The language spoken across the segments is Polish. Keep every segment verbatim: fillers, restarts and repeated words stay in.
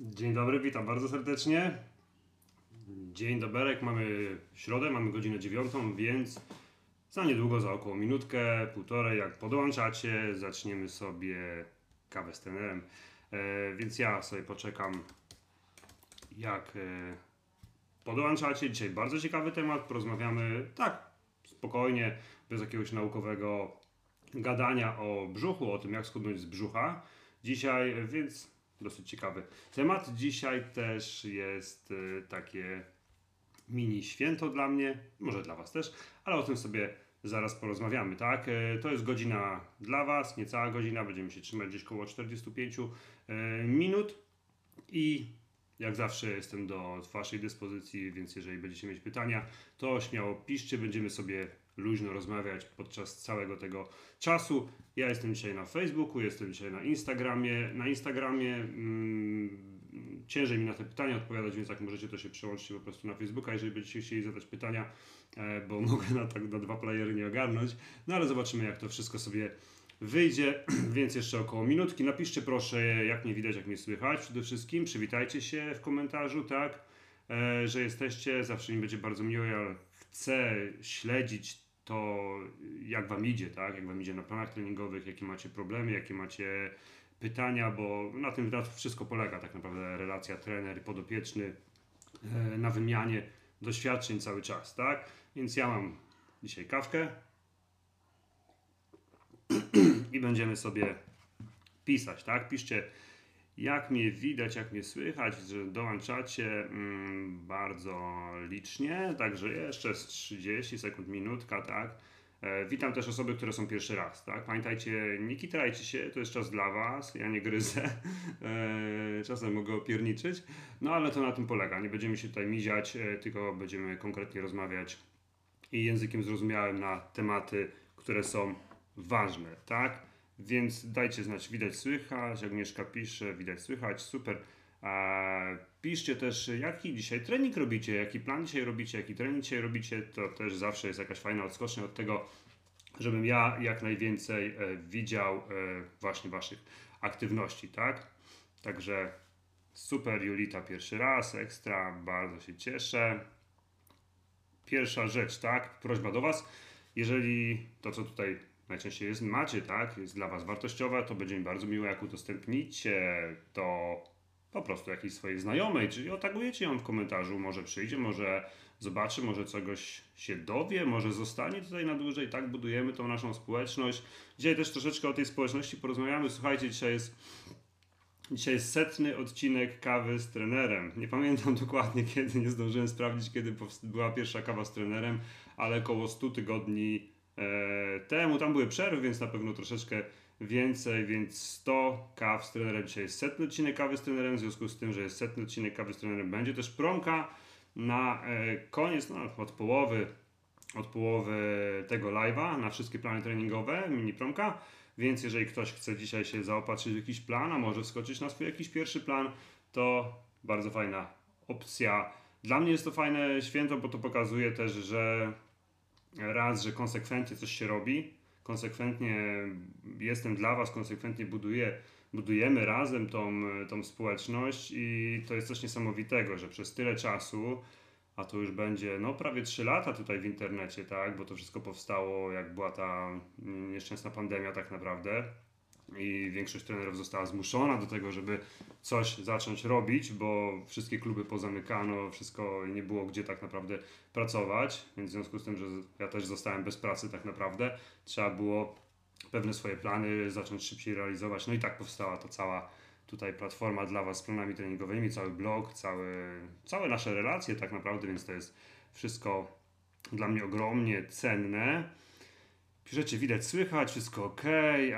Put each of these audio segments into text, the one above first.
Dzień dobry, witam bardzo serdecznie. Dzień doberek, mamy środę, mamy godzinę dziewiątą, więc za niedługo, za około minutkę, półtorej, jak podłączacie, zaczniemy sobie kawę z trenerem. E, więc ja sobie poczekam, jak e, podłączacie. Dzisiaj bardzo ciekawy temat, porozmawiamy tak spokojnie, bez jakiegoś naukowego gadania o brzuchu, o tym, jak schudnąć z brzucha dzisiaj, więc dosyć ciekawy temat. Dzisiaj też jest takie mini święto dla mnie, może dla was też, ale o tym sobie zaraz porozmawiamy, tak? To jest godzina dla was, niecała godzina, będziemy się trzymać gdzieś koło czterdziestu pięciu minut i jak zawsze jestem do waszej dyspozycji, więc jeżeli będziecie mieć pytania, to śmiało piszcie, będziemy sobie luźno rozmawiać podczas całego tego czasu. Ja jestem dzisiaj na Facebooku, jestem dzisiaj na Instagramie. Na Instagramie mm, ciężej mi na te pytania odpowiadać, więc jak możecie, to się przełączcie po prostu na Facebooka, jeżeli będziecie chcieli zadać pytania, bo mogę na, tak, na dwa playery nie ogarnąć. No ale zobaczymy, jak to wszystko sobie wyjdzie, więc jeszcze około minutki. Napiszcie proszę, jak mnie widać, jak mnie słychać przede wszystkim. Przywitajcie się w komentarzu, tak, e, że jesteście. Zawsze mi będzie bardzo miło, ja chcę śledzić to, jak wam idzie, tak, jak wam idzie na planach treningowych, jakie macie problemy, jakie macie pytania, bo na tym wszystko polega tak naprawdę relacja trener-podopieczny, e, na wymianie doświadczeń cały czas, tak, więc ja mam dzisiaj kawkę i będziemy sobie pisać, tak? Piszcie, jak mnie widać, jak mnie słychać, że dołączacie mm, bardzo licznie, także jeszcze z trzydzieści sekund, minutka, tak? E, witam też osoby, które są pierwszy raz, tak? Pamiętajcie, nie kitrajcie się, to jest czas dla was, ja nie gryzę, e, czasem mogę opierniczyć, no ale to na tym polega, nie będziemy się tutaj miziać, e, tylko będziemy konkretnie rozmawiać i językiem zrozumiałym na tematy, które są ważne, tak? Więc dajcie znać, widać, słychać. Agnieszka pisze, widać, słychać, super. Eee, piszcie też, jaki dzisiaj trening robicie, jaki plan dzisiaj robicie, jaki trening dzisiaj robicie. To też zawsze jest jakaś fajna odskocznia od tego, żebym ja jak najwięcej e, widział e, właśnie waszych aktywności, tak? Także super, Julita, pierwszy raz, ekstra, bardzo się cieszę. Pierwsza rzecz, tak? Prośba do was, jeżeli to, co tutaj najczęściej jest, macie, tak, jest dla was wartościowe, to będzie mi bardzo miło, jak udostępnicie to po prostu jakiejś swojej znajomej, czyli otagujecie ją w komentarzu, może przyjdzie, może zobaczy, może czegoś się dowie, może zostanie tutaj na dłużej, tak budujemy tą naszą społeczność. Dzisiaj też troszeczkę o tej społeczności porozmawiamy. Słuchajcie, dzisiaj jest, dzisiaj jest setny odcinek kawy z trenerem. Nie pamiętam dokładnie kiedy, nie zdążyłem sprawdzić, kiedy była pierwsza kawa z trenerem, ale koło stu tygodni temu, tam były przerwy, więc na pewno troszeczkę więcej, więc sto kaw z trenerem. Dzisiaj jest setny odcinek kawy z trenerem, w związku z tym, że jest setny odcinek kawy z trenerem, będzie też promka na koniec, no, od połowy od połowy tego live'a na wszystkie plany treningowe, mini promka, więc jeżeli ktoś chce dzisiaj się zaopatrzyć w jakiś plan, a może wskoczyć na swój jakiś pierwszy plan, to bardzo fajna opcja. Dla mnie jest to fajne święto, bo to pokazuje też, że raz, że konsekwentnie coś się robi, konsekwentnie jestem dla was, konsekwentnie buduję, budujemy razem tą, tą społeczność i to jest coś niesamowitego, że przez tyle czasu, a to już będzie no prawie trzy lata tutaj w internecie, tak, bo to wszystko powstało, jak była ta nieszczęsna pandemia tak naprawdę i większość trenerów została zmuszona do tego, żeby coś zacząć robić, bo wszystkie kluby pozamykano, wszystko, nie było gdzie tak naprawdę pracować, więc w związku z tym, że ja też zostałem bez pracy tak naprawdę, trzeba było pewne swoje plany zacząć szybciej realizować, no i tak powstała ta cała tutaj platforma dla was z planami treningowymi, cały blog, cały, całe nasze relacje tak naprawdę, więc to jest wszystko dla mnie ogromnie cenne. Piszecie, widać, słychać, wszystko ok.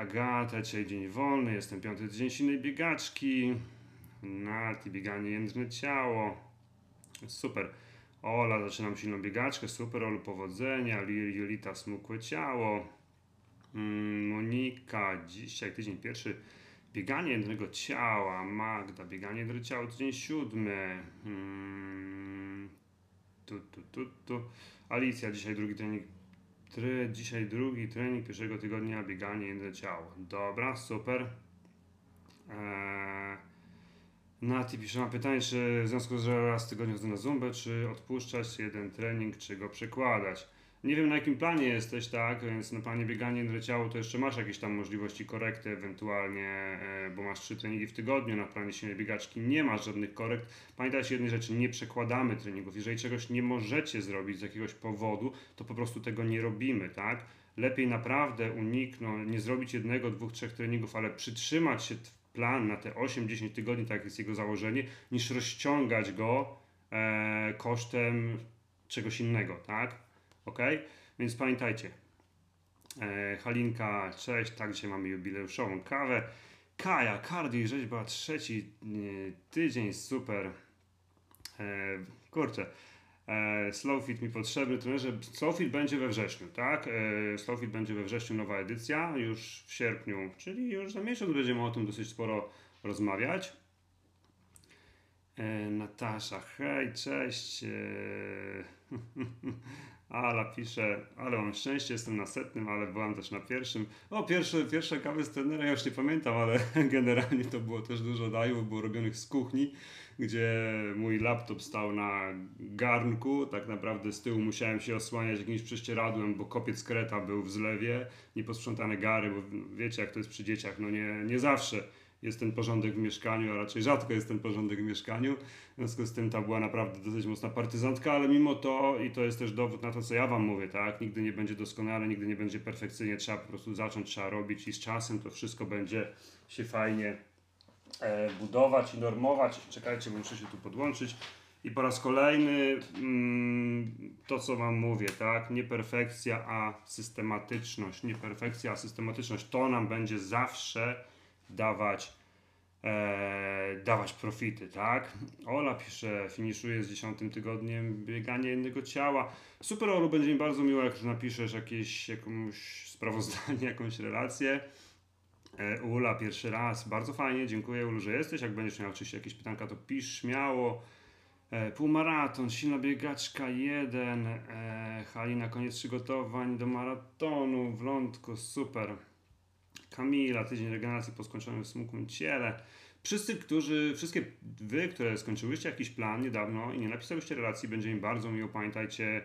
Agata, dzisiaj dzień wolny, jestem piąty tydzień silnej biegaczki. Nati, bieganie jednego ciało. Super. Ola, zaczynam silną biegaczkę, super, Olu, powodzenia. Julita, smukłe ciało. Monika, dzisiaj tydzień pierwszy, bieganie jednego ciała. Magda, bieganie jednego ciała, tydzień siódmy. Tu, tu, tu, tu. Alicja, dzisiaj drugi trening. Dzisiaj drugi trening pierwszego tygodnia, bieganie jedno ciało. Dobra, super. Eee, Nati pisze, mam pytanie, czy w związku z że raz w tygodniu chodzę na zumbę, czy odpuszczać jeden trening, czy go przekładać? Nie wiem, na jakim planie jesteś, tak, więc na planie biegania jednego ciała to jeszcze masz jakieś tam możliwości korekty ewentualnie, bo masz trzy treningi w tygodniu, na planie silnej biegaczki nie masz żadnych korekt. Pamiętajcie jednej rzeczy, nie przekładamy treningów. Jeżeli czegoś nie możecie zrobić z jakiegoś powodu, to po prostu tego nie robimy, tak? Lepiej naprawdę uniknąć, nie zrobić jednego, dwóch, trzech treningów, ale przytrzymać się plan na te osiem do dziesięciu tygodni, tak jest jego założenie, niż rozciągać go e, kosztem czegoś innego, tak? Ok? Więc pamiętajcie. E, Halinka, cześć, tak, dzisiaj mamy jubileuszową kawę. Kaja, Kardy i Rzeźba, trzeci e, tydzień, super. E, kurczę, e, Slow Fit mi potrzebny, trenerze. Slow Fit będzie we wrześniu, tak? E, Slow Fit będzie we wrześniu, nowa edycja, już w sierpniu, czyli już za miesiąc będziemy o tym dosyć sporo rozmawiać. E, Natasza, hej, cześć. E, Ala pisze, ale mam szczęście, jestem na setnym, ale byłam też na pierwszym. O, pierwsze, pierwsza kawa z trenera, ja już nie pamiętam, ale generalnie to było też dużo live'ów, było robionych z kuchni, gdzie mój laptop stał na garnku, tak naprawdę z tyłu musiałem się osłaniać jakimś prześcieradłem, bo kopiec kreta był w zlewie, nieposprzątane gary, bo wiecie jak to jest przy dzieciach, no nie, nie zawsze jest ten porządek w mieszkaniu, a raczej rzadko jest ten porządek w mieszkaniu. W związku z tym ta była naprawdę dosyć mocna partyzantka, ale mimo to, i to jest też dowód na to, co ja wam mówię, tak? Nigdy nie będzie doskonale, nigdy nie będzie perfekcyjnie, trzeba po prostu zacząć, trzeba robić i z czasem to wszystko będzie się fajnie e, budować i normować. Czekajcie, bo muszę się tu podłączyć. I po raz kolejny mm, to, co wam mówię, tak? Nie perfekcja, a systematyczność. Nie perfekcja, a systematyczność. To nam będzie zawsze dawać, e, dawać profity, tak? Ola pisze, finiszuje z dziesiątym tygodniem biegania jednego ciała. Super, Olu, będzie mi bardzo miło, jak napiszesz jakieś, jakąś sprawozdanie, jakąś relację. E, Ula, pierwszy raz, bardzo fajnie, dziękuję, Ulu, że jesteś. Jak będziesz miał oczywiście jakieś pytanka, to pisz śmiało. E, półmaraton, silna biegaczka jeden, e, Halina, koniec przygotowań do maratonu w Lądku, super. Kamila, tydzień regeneracji po skończonym w smukłym ciele. Wszyscy, którzy, wszystkie wy, które skończyłyście jakiś plan niedawno i nie napisałyście relacji, będzie mi bardzo miło. Pamiętajcie,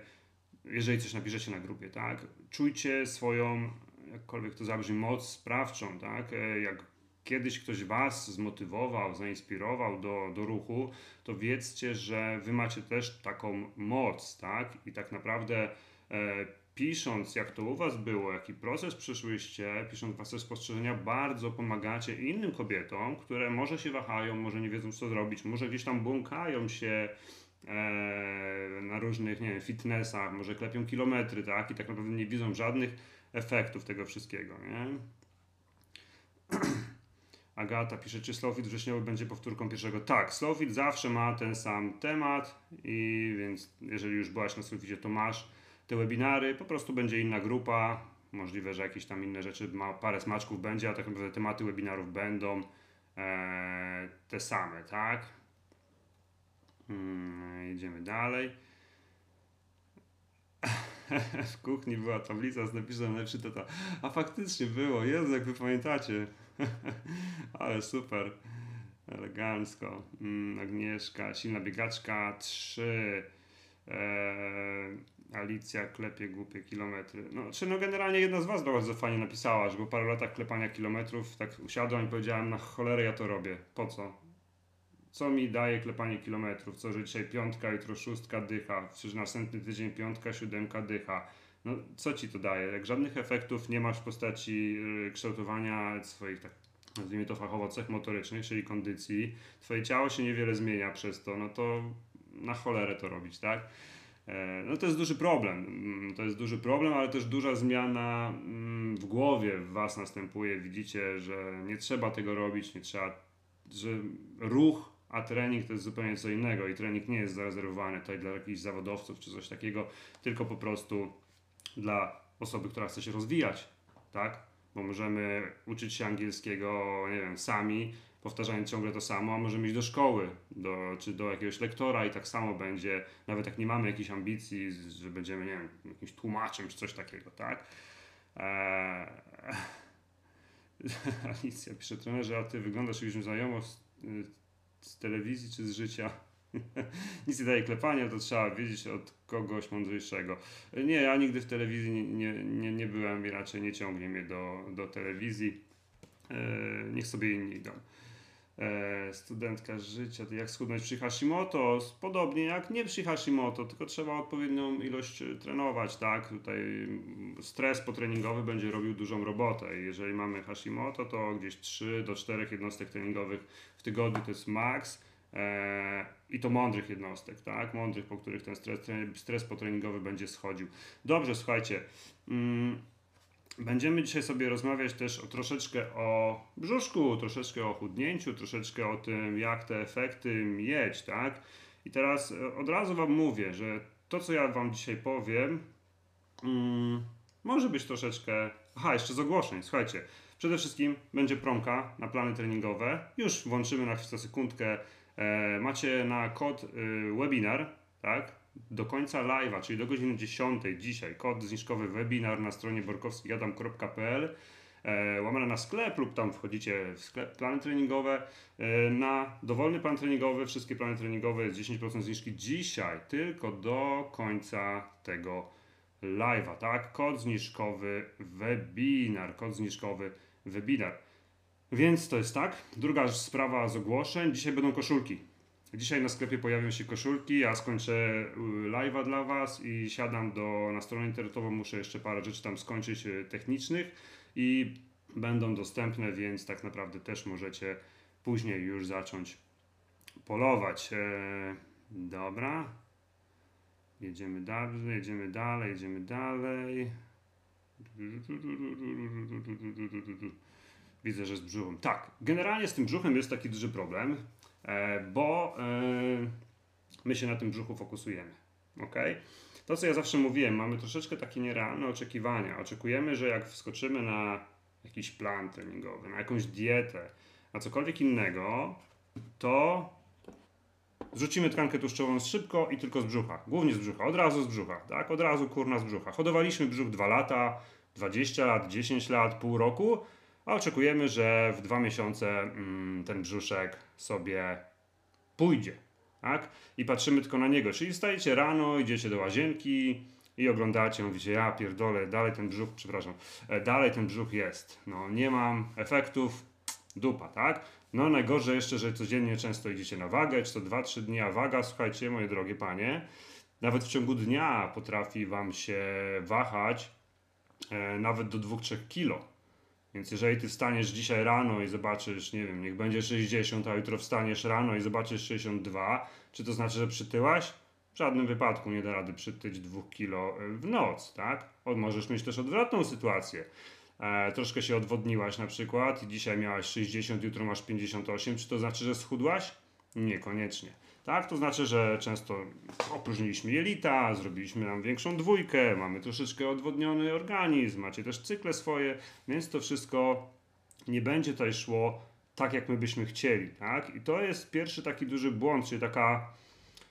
jeżeli coś napiszecie na grupie, tak? Czujcie swoją, jakkolwiek to zabrzmi, moc sprawczą, tak? Jak kiedyś ktoś was zmotywował, zainspirował do, do ruchu, to wiedzcie, że wy macie też taką moc, tak? I tak naprawdę e, pisząc, jak to u was było, jaki proces przyszłyście, pisząc wasze spostrzeżenia, bardzo pomagacie innym kobietom, które może się wahają, może nie wiedzą, co zrobić, może gdzieś tam błąkają się e, na różnych, nie wiem, fitnessach, może klepią kilometry, tak? I tak naprawdę nie widzą żadnych efektów tego wszystkiego, nie? Agata pisze, czy Slow Fit wrześniowy będzie powtórką pierwszego? Tak, Slow Fit zawsze ma ten sam temat i więc jeżeli już byłaś na Slow Ficie, to masz te webinary, po prostu będzie inna grupa, możliwe, że jakieś tam inne rzeczy, ma, parę smaczków będzie, a tak naprawdę tematy webinarów będą e, te same, tak? Hmm, idziemy dalej. W kuchni była tablica z napisem najlepszy tata. A faktycznie było, Jezu, jak wy pamiętacie. Ale super, elegancko. Hmm, Agnieszka, silna biegaczka, trzy. Eee, Alicja klepie głupie kilometry. No, czy no generalnie jedna z was bardzo fajnie napisała, że po paru latach klepania kilometrów tak usiadłam i powiedziałem, na cholerę ja to robię, po co? Co mi daje klepanie kilometrów? Co, że dzisiaj piątka, jutro szóstka dycha, czy następny tydzień piątka, siódemka dycha. No co ci to daje? Jak żadnych efektów nie masz w postaci kształtowania swoich, tak nazwijmy to fachowo, cech motorycznych, czyli kondycji, twoje ciało się niewiele zmienia przez to, no to na cholerę to robić, tak? No to jest duży problem, to jest duży problem, ale też duża zmiana w głowie w was następuje, widzicie, że nie trzeba tego robić, nie trzeba, że ruch, a trening to jest zupełnie co innego i trening nie jest zarezerwowany tutaj dla jakichś zawodowców czy coś takiego, tylko po prostu dla osoby, która chce się rozwijać, tak? Bo możemy uczyć się angielskiego, nie wiem, sami, powtarzając ciągle to samo, a możemy iść do szkoły do, czy do jakiegoś lektora i tak samo będzie, nawet jak nie mamy jakichś ambicji, że będziemy, nie wiem, jakimś tłumaczem czy coś takiego, tak? Eee... Alicja pisze, trenerze, a ty wyglądasz już znajomo z, z telewizji czy z życia. Nic nie daje klepania, to trzeba wiedzieć od kogoś mądrzejszego. Nie, ja nigdy w telewizji nie, nie, nie byłem i raczej nie ciągnie mnie do, do telewizji. E, niech sobie inni idą. E, studentka życia, to jak schudnąć przy Hashimoto? Podobnie jak nie przy Hashimoto, tylko trzeba odpowiednią ilość trenować, tak? Tutaj stres potreningowy będzie robił dużą robotę. Jeżeli mamy Hashimoto, to gdzieś trzy do czterech jednostek treningowych w tygodniu to jest maks. I to mądrych jednostek, tak? Mądrych, po których ten stres, stres potreningowy będzie schodził. Dobrze, słuchajcie, będziemy dzisiaj sobie rozmawiać też o, troszeczkę o brzuszku, troszeczkę o chudnięciu, troszeczkę o tym, jak te efekty mieć, tak? I teraz od razu wam mówię, że to, co ja wam dzisiaj powiem, może być troszeczkę... Aha, jeszcze z ogłoszeń, słuchajcie. Przede wszystkim będzie promka na plany treningowe. Już włączymy na chwilę, sekundkę. Macie na kod webinar, tak? Do końca live'a, czyli do godziny dziesiątej dzisiaj. Kod zniżkowy webinar na stronie borkowski adam kropka p l łamane na sklep lub tam wchodzicie w sklep plany treningowe. Na dowolny plan treningowy, wszystkie plany treningowe jest dziesięć procent zniżki dzisiaj, tylko do końca tego live'a, tak? Kod zniżkowy webinar, kod zniżkowy webinar. Więc to jest tak. Druga sprawa z ogłoszeń. Dzisiaj będą koszulki. Dzisiaj na sklepie pojawią się koszulki. Ja skończę live'a dla was i siadam do, na stronę internetową. Muszę jeszcze parę rzeczy tam skończyć technicznych i będą dostępne, więc tak naprawdę też możecie później już zacząć polować. Eee, dobra. Jedziemy dalej, jedziemy dalej, jedziemy dalej. Widzę, że z brzuchem. Tak, generalnie z tym brzuchem jest taki duży problem, bo my się na tym brzuchu fokusujemy. Okay? To, co ja zawsze mówiłem, mamy troszeczkę takie nierealne oczekiwania. Oczekujemy, że jak wskoczymy na jakiś plan treningowy, na jakąś dietę, na cokolwiek innego, to zrzucimy tkankę tłuszczową szybko i tylko z brzucha. Głównie z brzucha, od razu z brzucha, tak? Od razu kurna z brzucha. Hodowaliśmy brzuch dwa lata, dwadzieścia lat, dziesięć lat, pół roku. A oczekujemy, że w dwa miesiące mm, ten brzuszek sobie pójdzie, tak? I patrzymy tylko na niego. Czyli wstajecie rano, idziecie do łazienki i oglądacie, mówicie, ja pierdolę, dalej ten brzuch, przepraszam, dalej ten brzuch jest. No nie mam efektów, dupa, tak? No najgorzej jeszcze, że codziennie często idziecie na wagę, czy to dwa trzy dni, a waga, słuchajcie, moje drogie panie, nawet w ciągu dnia potrafi wam się wahać e, nawet do dwóch do trzech kilo. Więc jeżeli ty wstaniesz dzisiaj rano i zobaczysz, nie wiem, niech będzie sześćdziesiąt, a jutro wstaniesz rano i zobaczysz sześćdziesiąt dwa, czy to znaczy, że przytyłaś? W żadnym wypadku nie da rady przytyć dwóch kilo w noc, tak? O, możesz mieć też odwrotną sytuację. E, troszkę się odwodniłaś na przykład i dzisiaj miałaś sześćdziesiąt, jutro masz pięćdziesiąt osiem, czy to znaczy, że schudłaś? Niekoniecznie. Tak, to znaczy, że często opróżniliśmy jelita, zrobiliśmy nam większą dwójkę, mamy troszeczkę odwodniony organizm, macie też cykle swoje, więc to wszystko nie będzie tutaj szło tak, jak my byśmy chcieli, tak? I to jest pierwszy taki duży błąd, czyli taka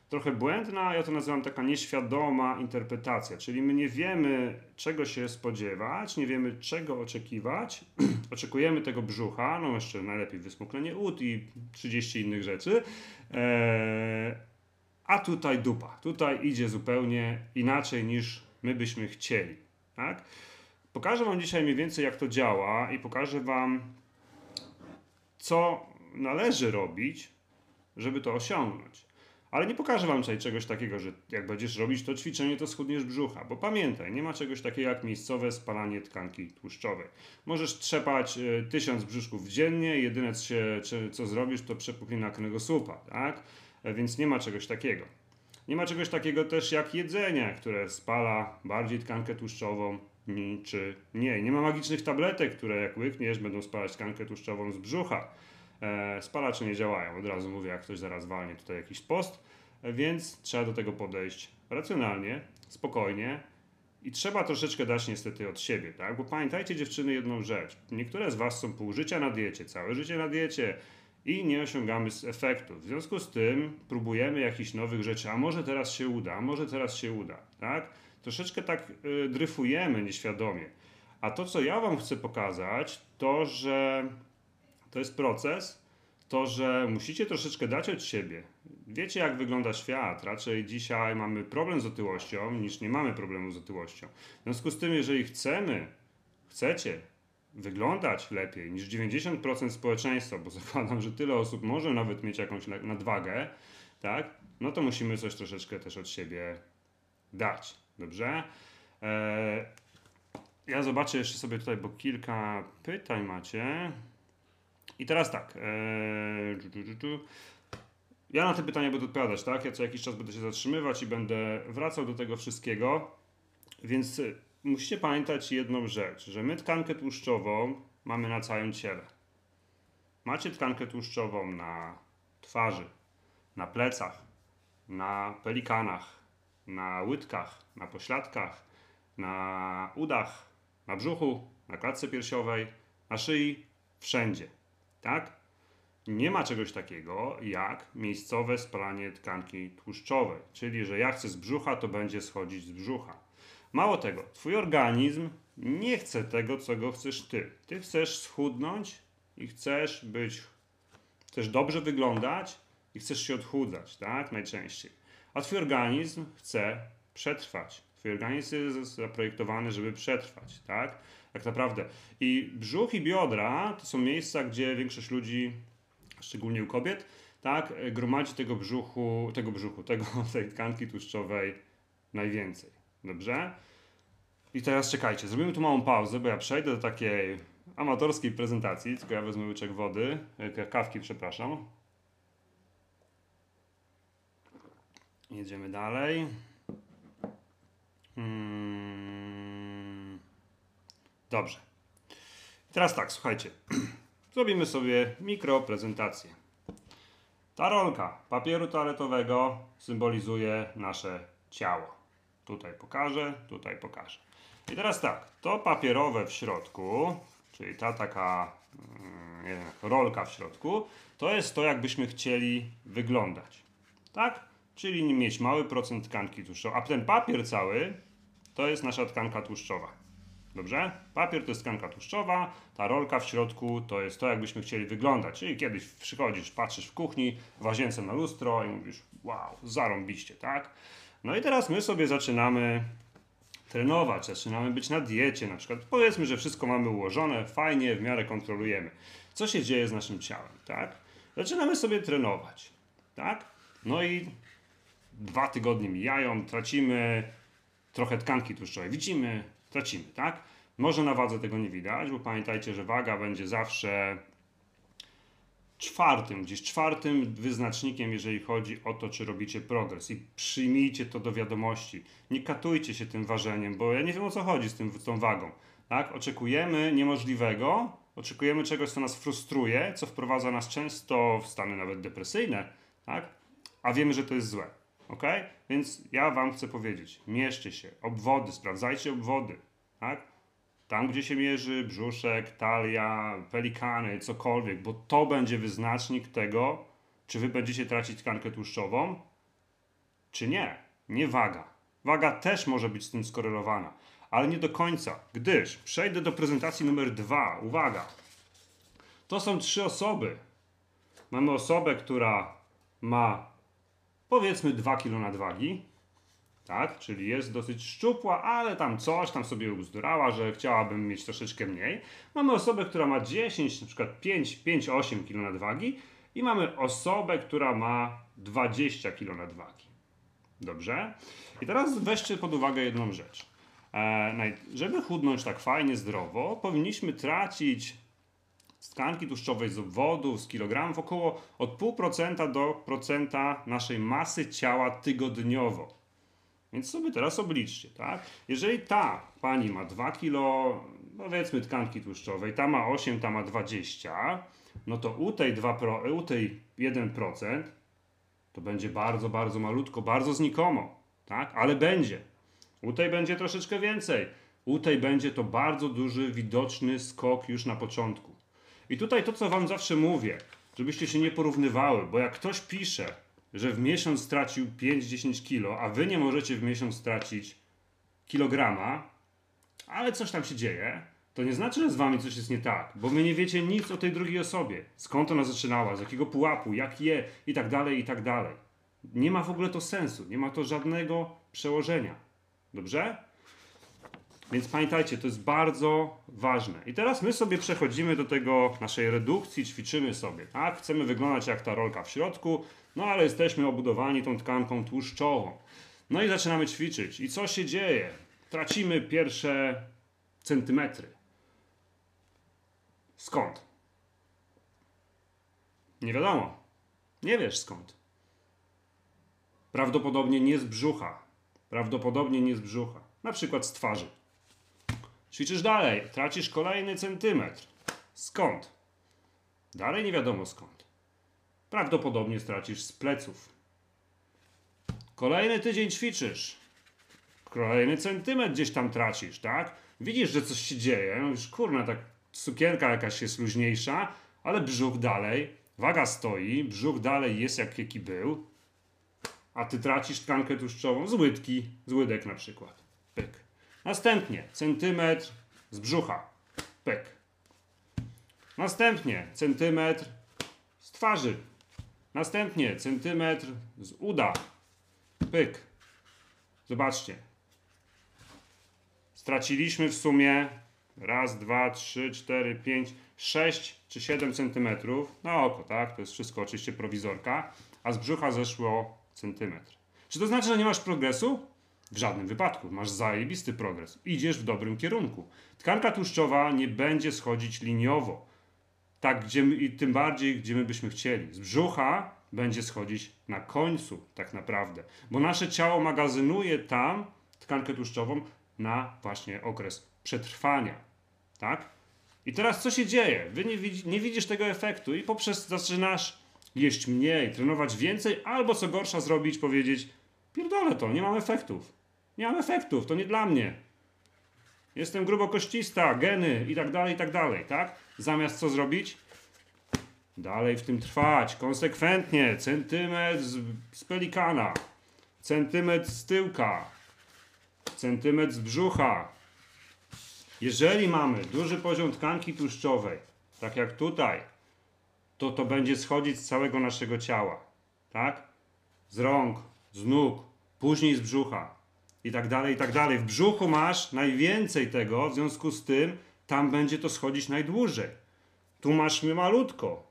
trochę błędna, ja to nazywam taka nieświadoma interpretacja, czyli my nie wiemy, czego się spodziewać, nie wiemy, czego oczekiwać, oczekujemy tego brzucha, no jeszcze najlepiej wysmuklenie ud i trzydzieści innych rzeczy, eee, a tutaj dupa, tutaj idzie zupełnie inaczej niż my byśmy chcieli, tak? Pokażę wam dzisiaj mniej więcej, jak to działa i pokażę wam, co należy robić, żeby to osiągnąć. Ale nie pokażę wam tutaj czegoś takiego, że jak będziesz robić to ćwiczenie, to schudniesz brzucha. Bo pamiętaj, nie ma czegoś takiego jak miejscowe spalanie tkanki tłuszczowej. Możesz trzepać y, tysiąc brzuszków dziennie, jedyne się, czy, co zrobisz, to przepuklina kręgosłupa, tak? Więc nie ma czegoś takiego. Nie ma czegoś takiego też jak jedzenie, które spala bardziej tkankę tłuszczową, czy nie. Nie ma magicznych tabletek, które jak łykniesz, będą spalać tkankę tłuszczową z brzucha. Spalacze nie działają, od razu mówię, jak ktoś zaraz walnie tutaj jakiś post, więc trzeba do tego podejść racjonalnie, spokojnie i trzeba troszeczkę dać niestety od siebie, tak? Bo pamiętajcie, dziewczyny, jedną rzecz, niektóre z was są pół życia na diecie, całe życie na diecie i nie osiągamy efektów, w związku z tym próbujemy jakichś nowych rzeczy, a może teraz się uda, a może teraz się uda, tak? Troszeczkę tak yy, dryfujemy nieświadomie, a to, co ja wam chcę pokazać, to, że to jest proces, to, że musicie troszeczkę dać od siebie. Wiecie, jak wygląda świat. Raczej dzisiaj mamy problem z otyłością, niż nie mamy problemu z otyłością. W związku z tym, jeżeli chcemy, chcecie wyglądać lepiej niż dziewięćdziesiąt procent społeczeństwa, bo zakładam, że tyle osób może nawet mieć jakąś nadwagę, tak? No to musimy coś troszeczkę też od siebie dać. Dobrze? Eee, ja zobaczę jeszcze sobie tutaj, bo kilka pytań macie. I teraz tak. Eee, tu, tu, tu, tu. Ja na te pytania będę odpowiadać, tak? Ja co jakiś czas będę się zatrzymywać i będę wracał do tego wszystkiego. Więc musicie pamiętać jedną rzecz, że my tkankę tłuszczową mamy na całym ciele. Macie tkankę tłuszczową na twarzy, na plecach, na pelikanach, na łydkach, na pośladkach, na udach, na brzuchu, na klatce piersiowej, na szyi, wszędzie, tak? Nie ma czegoś takiego jak miejscowe spalanie tkanki tłuszczowej, czyli że ja chcę z brzucha, to będzie schodzić z brzucha. Mało tego, twój organizm nie chce tego, co go chcesz ty. Ty chcesz schudnąć i chcesz być, chcesz dobrze wyglądać i chcesz się odchudzać, tak? Najczęściej. A twój organizm chce przetrwać. Twój organizm jest zaprojektowany, żeby przetrwać, tak? Tak naprawdę. I brzuch i biodra to są miejsca, gdzie większość ludzi, szczególnie u kobiet, tak, gromadzi tego brzuchu, tego brzuchu, tego, tej tkanki tłuszczowej najwięcej. Dobrze? I teraz czekajcie, zrobimy tu małą pauzę, bo ja przejdę do takiej amatorskiej prezentacji, tylko ja wezmę łyczek wody, kawki, przepraszam. Jedziemy dalej. Hmm. Dobrze. Teraz tak, słuchajcie. Zrobimy sobie mikroprezentację. Ta rolka papieru toaletowego symbolizuje nasze ciało. Tutaj pokażę, tutaj pokażę. I teraz tak, to papierowe w środku, czyli ta taka nie wiem, rolka w środku, to jest to, jakbyśmy chcieli wyglądać. Tak? Czyli mieć mały procent tkanki tłuszczowej. A ten papier cały to jest nasza tkanka tłuszczowa. Dobrze? Papier to jest tkanka tłuszczowa, ta rolka w środku to jest to, jakbyśmy chcieli wyglądać. Czyli kiedyś przychodzisz, patrzysz w kuchni, w łazience na lustro i mówisz, wow, zarąbiście, tak? No i teraz my sobie zaczynamy trenować, zaczynamy być na diecie na przykład. Powiedzmy, że wszystko mamy ułożone, fajnie, w miarę kontrolujemy. Co się dzieje z naszym ciałem, tak? Zaczynamy sobie trenować, tak? No i dwa tygodnie mijają, tracimy trochę tkanki tłuszczowej. Widzimy, tracimy, tak? Może na wadze tego nie widać, bo pamiętajcie, że waga będzie zawsze czwartym, gdzieś czwartym wyznacznikiem, jeżeli chodzi o to, czy robicie progres. I przyjmijcie to do wiadomości. Nie katujcie się tym ważeniem, bo ja nie wiem, o co chodzi z, tym, z tą wagą. Tak? Oczekujemy niemożliwego, oczekujemy czegoś, co nas frustruje, co wprowadza nas często w stany nawet depresyjne, tak? A wiemy, że to jest złe. Okay? Więc ja wam chcę powiedzieć, mierzcie się, obwody, sprawdzajcie obwody, tak? Tam, gdzie się mierzy brzuszek, talia, pelikany, cokolwiek, bo to będzie wyznacznik tego, czy wy będziecie tracić tkankę tłuszczową, czy nie. Nie waga. Waga też może być z tym skorelowana, ale nie do końca, gdyż przejdę do prezentacji numer dwa. Uwaga! To są trzy osoby. Mamy osobę, która ma powiedzmy dwa kilo nadwagi. Tak, czyli jest dosyć szczupła, ale tam coś, tam sobie uzdurała, że chciałabym mieć troszeczkę mniej. Mamy osobę, która ma dziesięć, na przykład pięć, osiem kilo nadwagi i mamy osobę, która ma dwadzieścia kilo nadwagi. Dobrze? I teraz weźcie pod uwagę jedną rzecz. E, żeby chudnąć tak fajnie, zdrowo, powinniśmy tracić z tkanki tłuszczowej, z obwodów, z kilogramów około od zero przecinek pięć procent do procenta naszej masy ciała tygodniowo. Więc sobie teraz obliczcie, tak? Jeżeli ta pani ma dwa kilo, powiedzmy, tkanki tłuszczowej, ta ma osiem, ta ma dwadzieścia, no to u tej, dwa pro, u tej jeden procent to będzie bardzo, bardzo malutko, bardzo znikomo, tak? Ale będzie. U tej będzie troszeczkę więcej. U tej będzie to bardzo duży, widoczny skok już na początku. I tutaj to, co wam zawsze mówię, żebyście się nie porównywały, bo jak ktoś pisze, że w miesiąc stracił pięć do dziesięciu kilo, a wy nie możecie w miesiąc stracić kilograma, ale coś tam się dzieje, to nie znaczy, że z wami coś jest nie tak, bo wy nie wiecie nic o tej drugiej osobie. Skąd ona zaczynała, z jakiego pułapu, jak je i tak dalej, i tak dalej. Nie ma w ogóle to sensu, nie ma to żadnego przełożenia. Dobrze? Więc pamiętajcie, to jest bardzo ważne. I teraz my sobie przechodzimy do tego naszej redukcji, ćwiczymy sobie, tak? Chcemy wyglądać jak ta rolka w środku, no ale jesteśmy obudowani tą tkanką tłuszczową. No i zaczynamy ćwiczyć. I co się dzieje? Tracimy pierwsze centymetry. Skąd? Nie wiadomo. Nie wiesz skąd. Prawdopodobnie nie z brzucha. Prawdopodobnie nie z brzucha. Na przykład z twarzy. Ćwiczysz dalej. Tracisz kolejny centymetr. Skąd? Dalej nie wiadomo skąd. Prawdopodobnie stracisz z pleców. Kolejny tydzień ćwiczysz. Kolejny centymetr gdzieś tam tracisz, tak? Widzisz, że coś się dzieje. No już kurna, tak sukienka jakaś jest luźniejsza, ale brzuch dalej. Waga stoi, brzuch dalej jest jak jaki był. A ty tracisz tkankę tłuszczową z łydki, z łydek na przykład. Pyk. Następnie centymetr z brzucha. Pyk. Następnie centymetr z twarzy. Następnie centymetr z uda. Pyk. Zobaczcie. Straciliśmy w sumie raz, dwa, trzy, cztery, pięć, sześć czy siedem centymetrów na oko, tak? To jest wszystko oczywiście prowizorka. A z brzucha zeszło centymetr. Czy to znaczy, że nie masz progresu? W żadnym wypadku. Masz zajebisty progres. Idziesz w dobrym kierunku. Tkanka tłuszczowa nie będzie schodzić liniowo. Tak, gdzie my, i tym bardziej, gdzie my byśmy chcieli. Z brzucha będzie schodzić na końcu tak naprawdę. Bo nasze ciało magazynuje tam tkankę tłuszczową na właśnie okres przetrwania. Tak? I teraz co się dzieje? Wy nie, widzi, nie widzisz tego efektu i poprzez zaczynasz jeść mniej, trenować więcej, albo co gorsza zrobić, powiedzieć pierdolę to, nie mam efektów. Nie mam efektów, to nie dla mnie. Jestem grubokoścista, geny i tak dalej, i tak dalej, tak? Zamiast co zrobić? Dalej w tym trwać, konsekwentnie, centymetr z, z pelikana, centymetr z tyłka, centymetr z brzucha. Jeżeli mamy duży poziom tkanki tłuszczowej, tak jak tutaj, to to będzie schodzić z całego naszego ciała, tak? Z rąk, z nóg, później z brzucha i tak dalej, i tak dalej. W brzuchu masz najwięcej tego, w związku z tym tam będzie to schodzić najdłużej. Tu masz malutko.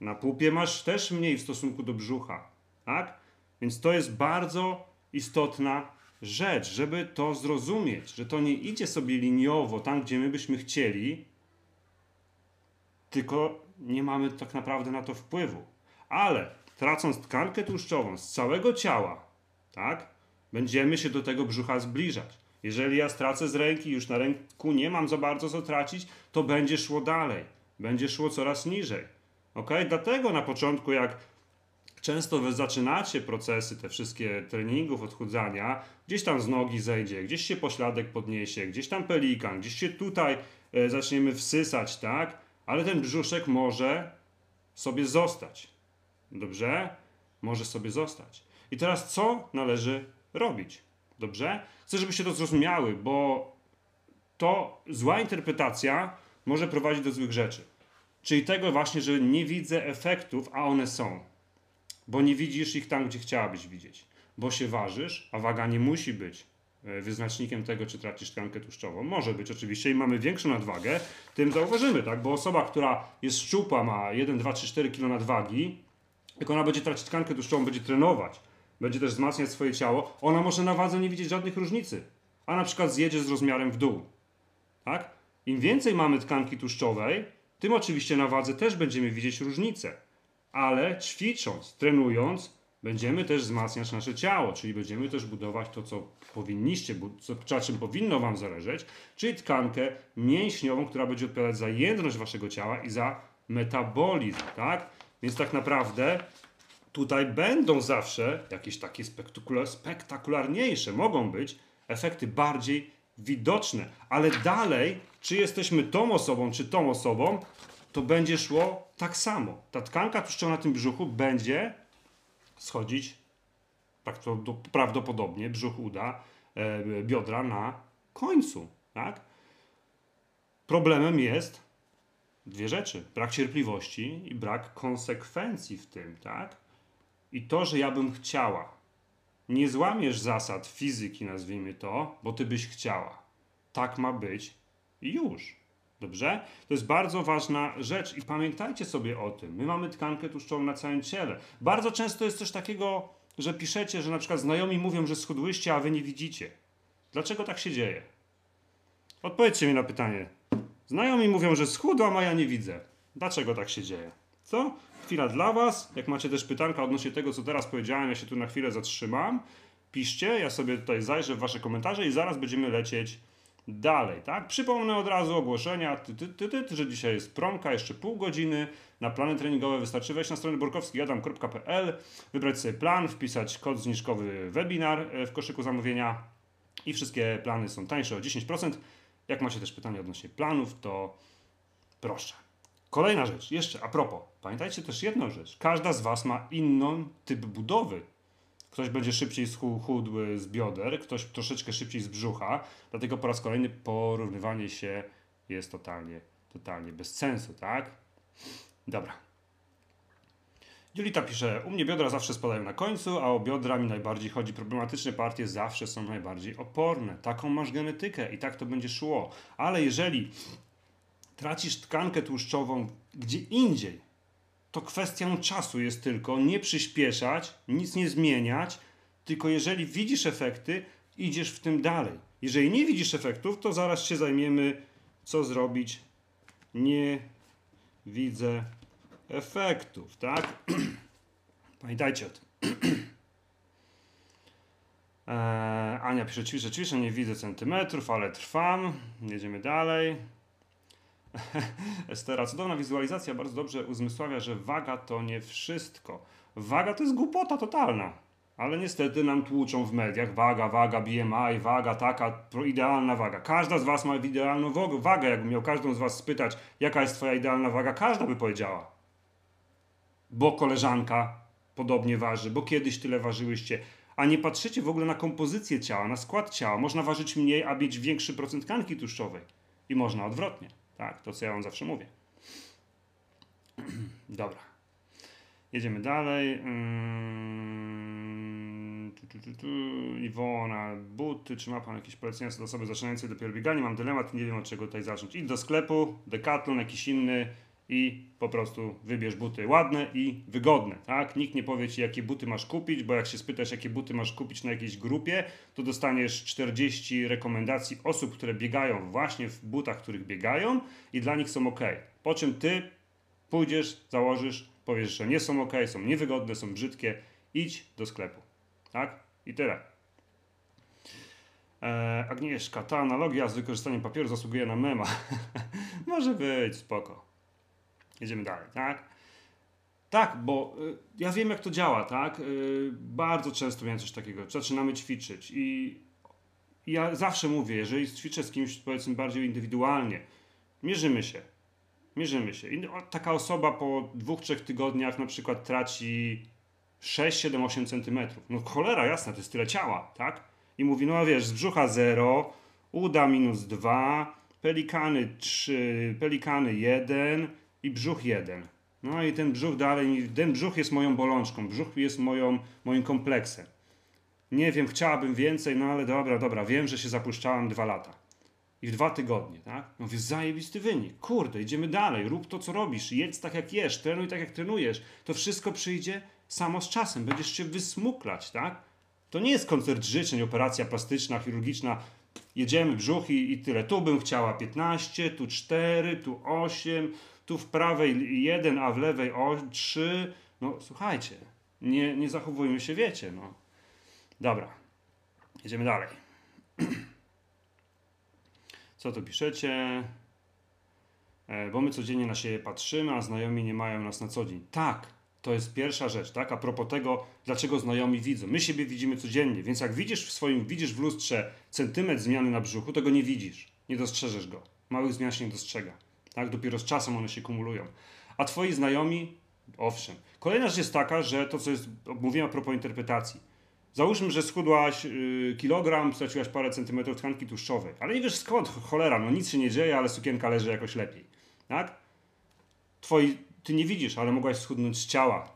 Na pupie masz też mniej w stosunku do brzucha, tak? Więc to jest bardzo istotna rzecz, żeby to zrozumieć, że to nie idzie sobie liniowo tam, gdzie my byśmy chcieli, tylko nie mamy tak naprawdę na to wpływu. Ale tracąc tkankę tłuszczową z całego ciała, tak? Będziemy się do tego brzucha zbliżać. Jeżeli ja stracę z ręki, już na ręku nie mam za bardzo co tracić, to będzie szło dalej, będzie szło coraz niżej. Ok? Dlatego na początku, jak często wy zaczynacie procesy, te wszystkie treningów, odchudzania, gdzieś tam z nogi zejdzie, gdzieś się pośladek podniesie, gdzieś tam pelikan, gdzieś się tutaj e, zaczniemy wsysać, tak? Ale ten brzuszek może sobie zostać. Dobrze? Może sobie zostać. I teraz co należy robić? Dobrze? Chcę, żebyście to zrozumiały, bo to zła interpretacja może prowadzić do złych rzeczy. Czyli tego właśnie, że nie widzę efektów, a one są. Bo nie widzisz ich tam, gdzie chciałabyś widzieć. Bo się ważysz, a waga nie musi być wyznacznikiem tego, czy tracisz tkankę tłuszczową. Może być oczywiście i mamy większą nadwagę, tym zauważymy, tak? Bo osoba, która jest szczupła, ma jeden, dwa, trzy, cztery kg nadwagi, jak ona będzie tracić tkankę tłuszczową, będzie trenować, będzie też wzmacniać swoje ciało, ona może na wadze nie widzieć żadnych różnicy. A na przykład zjedzie z rozmiarem w dół. Tak? Im więcej mamy tkanki tłuszczowej, tym oczywiście na wadze też będziemy widzieć różnicę. Ale ćwicząc, trenując, będziemy też wzmacniać nasze ciało, czyli będziemy też budować to, co powinniście, co, czym powinno wam zależeć, czyli tkankę mięśniową, która będzie odpowiadać za jędrność waszego ciała i za metabolizm, tak? Więc tak naprawdę tutaj będą zawsze jakieś takie spektakular, spektakularniejsze, mogą być efekty bardziej widoczne, ale dalej, czy jesteśmy tą osobą, czy tą osobą, to będzie szło tak samo. Ta tkanka tłuszczowa na tym brzuchu będzie schodzić prawdopodobnie, brzuch, uda, biodra na końcu, tak? Problemem jest dwie rzeczy. Brak cierpliwości i brak konsekwencji w tym, tak? I to, że ja bym chciała. Nie złamiesz zasad fizyki, nazwijmy to, bo ty byś chciała. Tak ma być i już. Dobrze? To jest bardzo ważna rzecz i pamiętajcie sobie o tym. My mamy tkankę tłuszczową na całym ciele. Bardzo często jest coś takiego, że piszecie, że na przykład znajomi mówią, że schudłyście, a wy nie widzicie. Dlaczego tak się dzieje? Odpowiedzcie mi na pytanie. Znajomi mówią, że schudłam, a ja nie widzę. Dlaczego tak się dzieje? Co? Chwila dla was. Jak macie też pytanka odnośnie tego, co teraz powiedziałem, ja się tu na chwilę zatrzymam. Piszcie, ja sobie tutaj zajrzę w wasze komentarze i zaraz będziemy lecieć dalej, tak? Przypomnę od razu ogłoszenia, ty, ty, ty, ty, że dzisiaj jest promka, jeszcze pół godziny. Na plany treningowe wystarczy wejść na stronę borkowski adam kropka p l, wybrać sobie plan, wpisać kod zniżkowy webinar w koszyku zamówienia i wszystkie plany są tańsze o dziesięć procent. Jak macie też pytania odnośnie planów, to proszę. Kolejna rzecz, jeszcze a propos. Pamiętajcie też jedną rzecz. Każda z was ma inny typ budowy. Ktoś będzie szybciej schudły z bioder, ktoś troszeczkę szybciej z brzucha. Dlatego po raz kolejny porównywanie się jest totalnie, totalnie bez sensu, tak? Dobra. Julita pisze, u mnie biodra zawsze spadają na końcu, a o biodra mi najbardziej chodzi. Problematyczne partie zawsze są najbardziej oporne. Taką masz genetykę i tak to będzie szło. Ale jeżeli tracisz tkankę tłuszczową gdzie indziej, to kwestią czasu jest tylko nie przyspieszać, nic nie zmieniać, tylko jeżeli widzisz efekty, idziesz w tym dalej. Jeżeli nie widzisz efektów, to zaraz się zajmiemy, co zrobić. Nie widzę efektów, tak? Pamiętajcie o tym. eee, Ania pisze, ćwiczę, ćwiczę, nie widzę centymetrów, ale trwam. Jedziemy dalej. Estera, cudowna wizualizacja, bardzo dobrze uzmysławia, że waga to nie wszystko. Waga to jest głupota totalna, ale niestety nam tłuczą w mediach waga, waga, B M I, waga taka, idealna waga. Każda z was ma idealną wagę. Jakbym miał każdą z was spytać, jaka jest twoja idealna waga, każda by powiedziała. Bo koleżanka podobnie waży, bo kiedyś tyle ważyłyście. A nie patrzycie w ogóle na kompozycję ciała, na skład ciała. Można ważyć mniej, a mieć większy procent tkanki tłuszczowej. I można odwrotnie. Tak, to co ja wam zawsze mówię. Dobra. Jedziemy dalej. Ymm... Tu, tu, tu, tu. Iwona, buty. Czy ma pan jakieś polecenia dla osoby zaczynającej dopiero bieganie? Mam dylemat, nie wiem od czego tutaj zacząć. Idź do sklepu, Decathlon, jakiś inny i po prostu wybierz buty ładne i wygodne. Tak? Nikt nie powie ci, jakie buty masz kupić, bo jak się spytasz, jakie buty masz kupić na jakiejś grupie, to dostaniesz czterdzieści rekomendacji osób, które biegają właśnie w butach, których biegają i dla nich są ok. Po czym ty pójdziesz, założysz, powiesz, że nie są ok, są niewygodne, są brzydkie. Idź do sklepu. Tak? I tyle. Eee, Agnieszka, ta analogia z wykorzystaniem papieru zasługuje na mema. Może być, spoko. Jedziemy dalej, tak? Tak, bo y, ja wiem, jak to działa, tak? Y, bardzo często miałem coś takiego. Zaczynamy ćwiczyć i, i ja zawsze mówię, jeżeli ćwiczę z kimś, powiedzmy, bardziej indywidualnie, mierzymy się. Mierzymy się. I taka osoba po dwóch, trzech tygodniach na przykład traci sześć, siedem, osiem centymetrów. No cholera, jasna, to jest tyle ciała, tak? I mówi, no a wiesz, z brzucha zero, uda minus dwa, pelikany trzy, pelikany jeden, i brzuch jeden. No i ten brzuch dalej, ten brzuch jest moją bolączką, brzuch jest moją, moim kompleksem. Nie wiem, chciałabym więcej, no ale dobra, dobra, wiem, że się zapuszczałem dwa lata. I w dwa tygodnie, tak? Mówię, zajebisty wynik, kurde, idziemy dalej, rób to, co robisz, jedz tak, jak jesz, trenuj tak, jak trenujesz. To wszystko przyjdzie samo z czasem, będziesz się wysmuklać, tak? To nie jest koncert życzeń, operacja plastyczna, chirurgiczna, jedziemy brzuch i, i tyle. Tu bym chciała piętnaście, tu cztery, tu osiem... Tu w prawej jeden, a w lewej o trzy. No słuchajcie, nie, nie zachowujmy się, wiecie, no. Dobra, jedziemy dalej. Co tu piszecie? E, bo my codziennie na siebie patrzymy, a znajomi nie mają nas na co dzień. Tak, to jest pierwsza rzecz, tak? A propos tego, dlaczego znajomi widzą. My siebie widzimy codziennie, więc jak widzisz w swoim, widzisz w lustrze centymetr zmiany na brzuchu, to go nie widzisz. Nie dostrzeżesz go. Małych zmian się nie dostrzega. Tak, dopiero z czasem one się kumulują. A twoi znajomi, owszem. Kolejna rzecz jest taka, że to, co jest, mówiłem a propos interpretacji. Załóżmy, że schudłaś kilogram, straciłaś parę centymetrów tkanki tłuszczowej, ale nie wiesz skąd, cholera, no nic się nie dzieje, ale sukienka leży jakoś lepiej, tak? Twoi, ty nie widzisz, ale mogłaś schudnąć z ciała,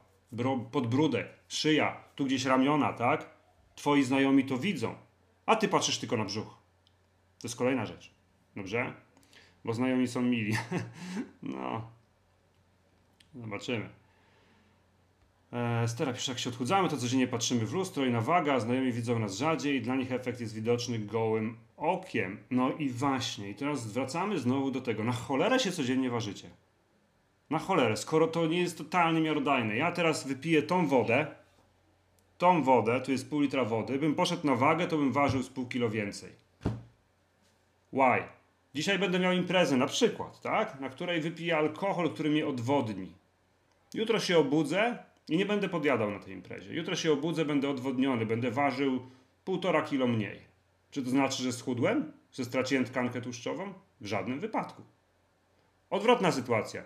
podbródek, szyja, tu gdzieś ramiona, tak? Twoi znajomi to widzą, a ty patrzysz tylko na brzuch. To jest kolejna rzecz, dobrze? Bo znajomi są mili. No, zobaczymy. Stara pisze, jak się odchudzamy, to codziennie patrzymy w lustro i na wagę, znajomi widzą nas rzadziej, dla nich efekt jest widoczny gołym okiem. No i właśnie, i teraz wracamy znowu do tego, na cholerę się codziennie ważycie. Na cholerę, skoro to nie jest totalnie miarodajne. Ja teraz wypiję tą wodę, tą wodę, tu jest pół litra wody, bym poszedł na wagę, to bym ważył z pół kilo więcej. Why? Dzisiaj będę miał imprezę na przykład, tak? Na której wypiję alkohol, który mnie odwodni. Jutro się obudzę i nie będę podjadał na tej imprezie. Jutro się obudzę, będę odwodniony, będę ważył półtora kilo mniej. Czy to znaczy, że schudłem? Że straciłem tkankę tłuszczową? W żadnym wypadku. Odwrotna sytuacja.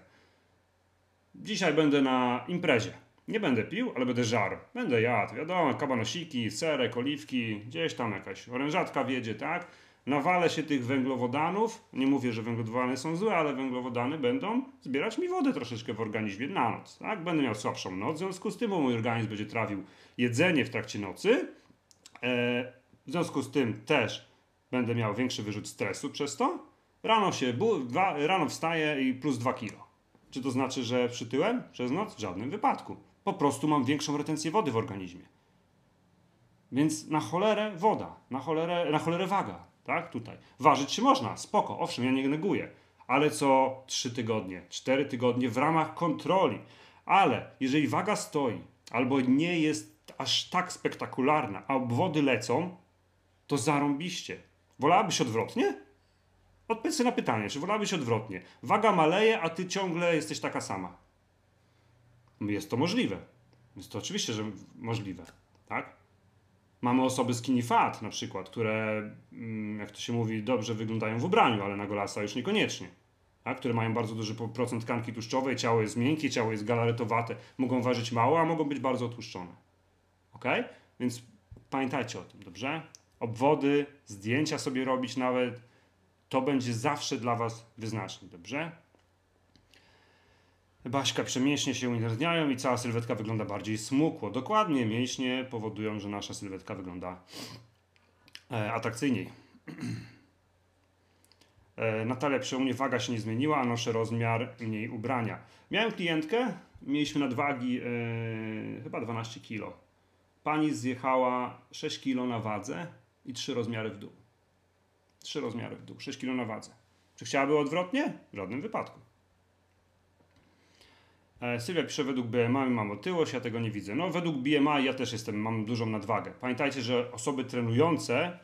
Dzisiaj będę na imprezie. Nie będę pił, ale będę żarł. Będę jadł, wiadomo, kabanosiki, serek, oliwki, gdzieś tam jakaś orężatka wiedzie, tak? Nawalę się tych węglowodanów. Nie mówię, że węglowodany są złe, ale węglowodany będą zbierać mi wodę troszeczkę w organizmie na noc, tak? Będę miał słabszą noc, w związku z tym, bo mój organizm będzie trawił jedzenie w trakcie nocy. E, w związku z tym też będę miał większy wyrzut stresu przez to. Rano się bu- wa- rano wstaję i plus dwa kilo. Czy to znaczy, że przytyłem przez noc? W żadnym wypadku. Po prostu mam większą retencję wody w organizmie. Więc na cholerę woda, na cholerę, na cholerę waga. Tak, tutaj. Ważyć się można, spoko, owszem, ja nie neguję, ale co trzy tygodnie, cztery tygodnie w ramach kontroli. Ale jeżeli waga stoi, albo nie jest aż tak spektakularna, a obwody lecą, to zarąbiście. Wolałabyś odwrotnie? Odpowiedz sobie na pytanie, czy wolałabyś odwrotnie? Waga maleje, a ty ciągle jesteś taka sama. Jest to możliwe. Jest to oczywiście, że możliwe, tak? Mamy osoby skinny fat na przykład, które, jak to się mówi, dobrze wyglądają w ubraniu, ale na golasa już niekoniecznie. Tak? Które mają bardzo duży procent tkanki tłuszczowej, ciało jest miękkie, ciało jest galaretowate. Mogą ważyć mało, a mogą być bardzo otłuszczone. Ok? Więc pamiętajcie o tym, dobrze? Obwody, zdjęcia sobie robić nawet, to będzie zawsze dla was wyznacznik, dobrze? Baśka pisze, mięśnie się uniezależniają i cała sylwetka wygląda bardziej smukło. Dokładnie, mięśnie powodują, że nasza sylwetka wygląda e, atrakcyjniej. E, Natalia pisze, u mnie waga się nie zmieniła, a noszę rozmiar mniej ubrania. Miałem klientkę, mieliśmy nadwagi e, chyba dwanaście kilo. Pani zjechała sześć kilo na wadze i trzy rozmiary w dół. trzy rozmiary w dół, sześć kilo na wadze. Czy chciałaby odwrotnie? W żadnym wypadku. Sylwia pisze, według B M I mam otyłość, ja tego nie widzę. No według B M I ja też jestem, mam dużą nadwagę. Pamiętajcie, że osoby trenujące,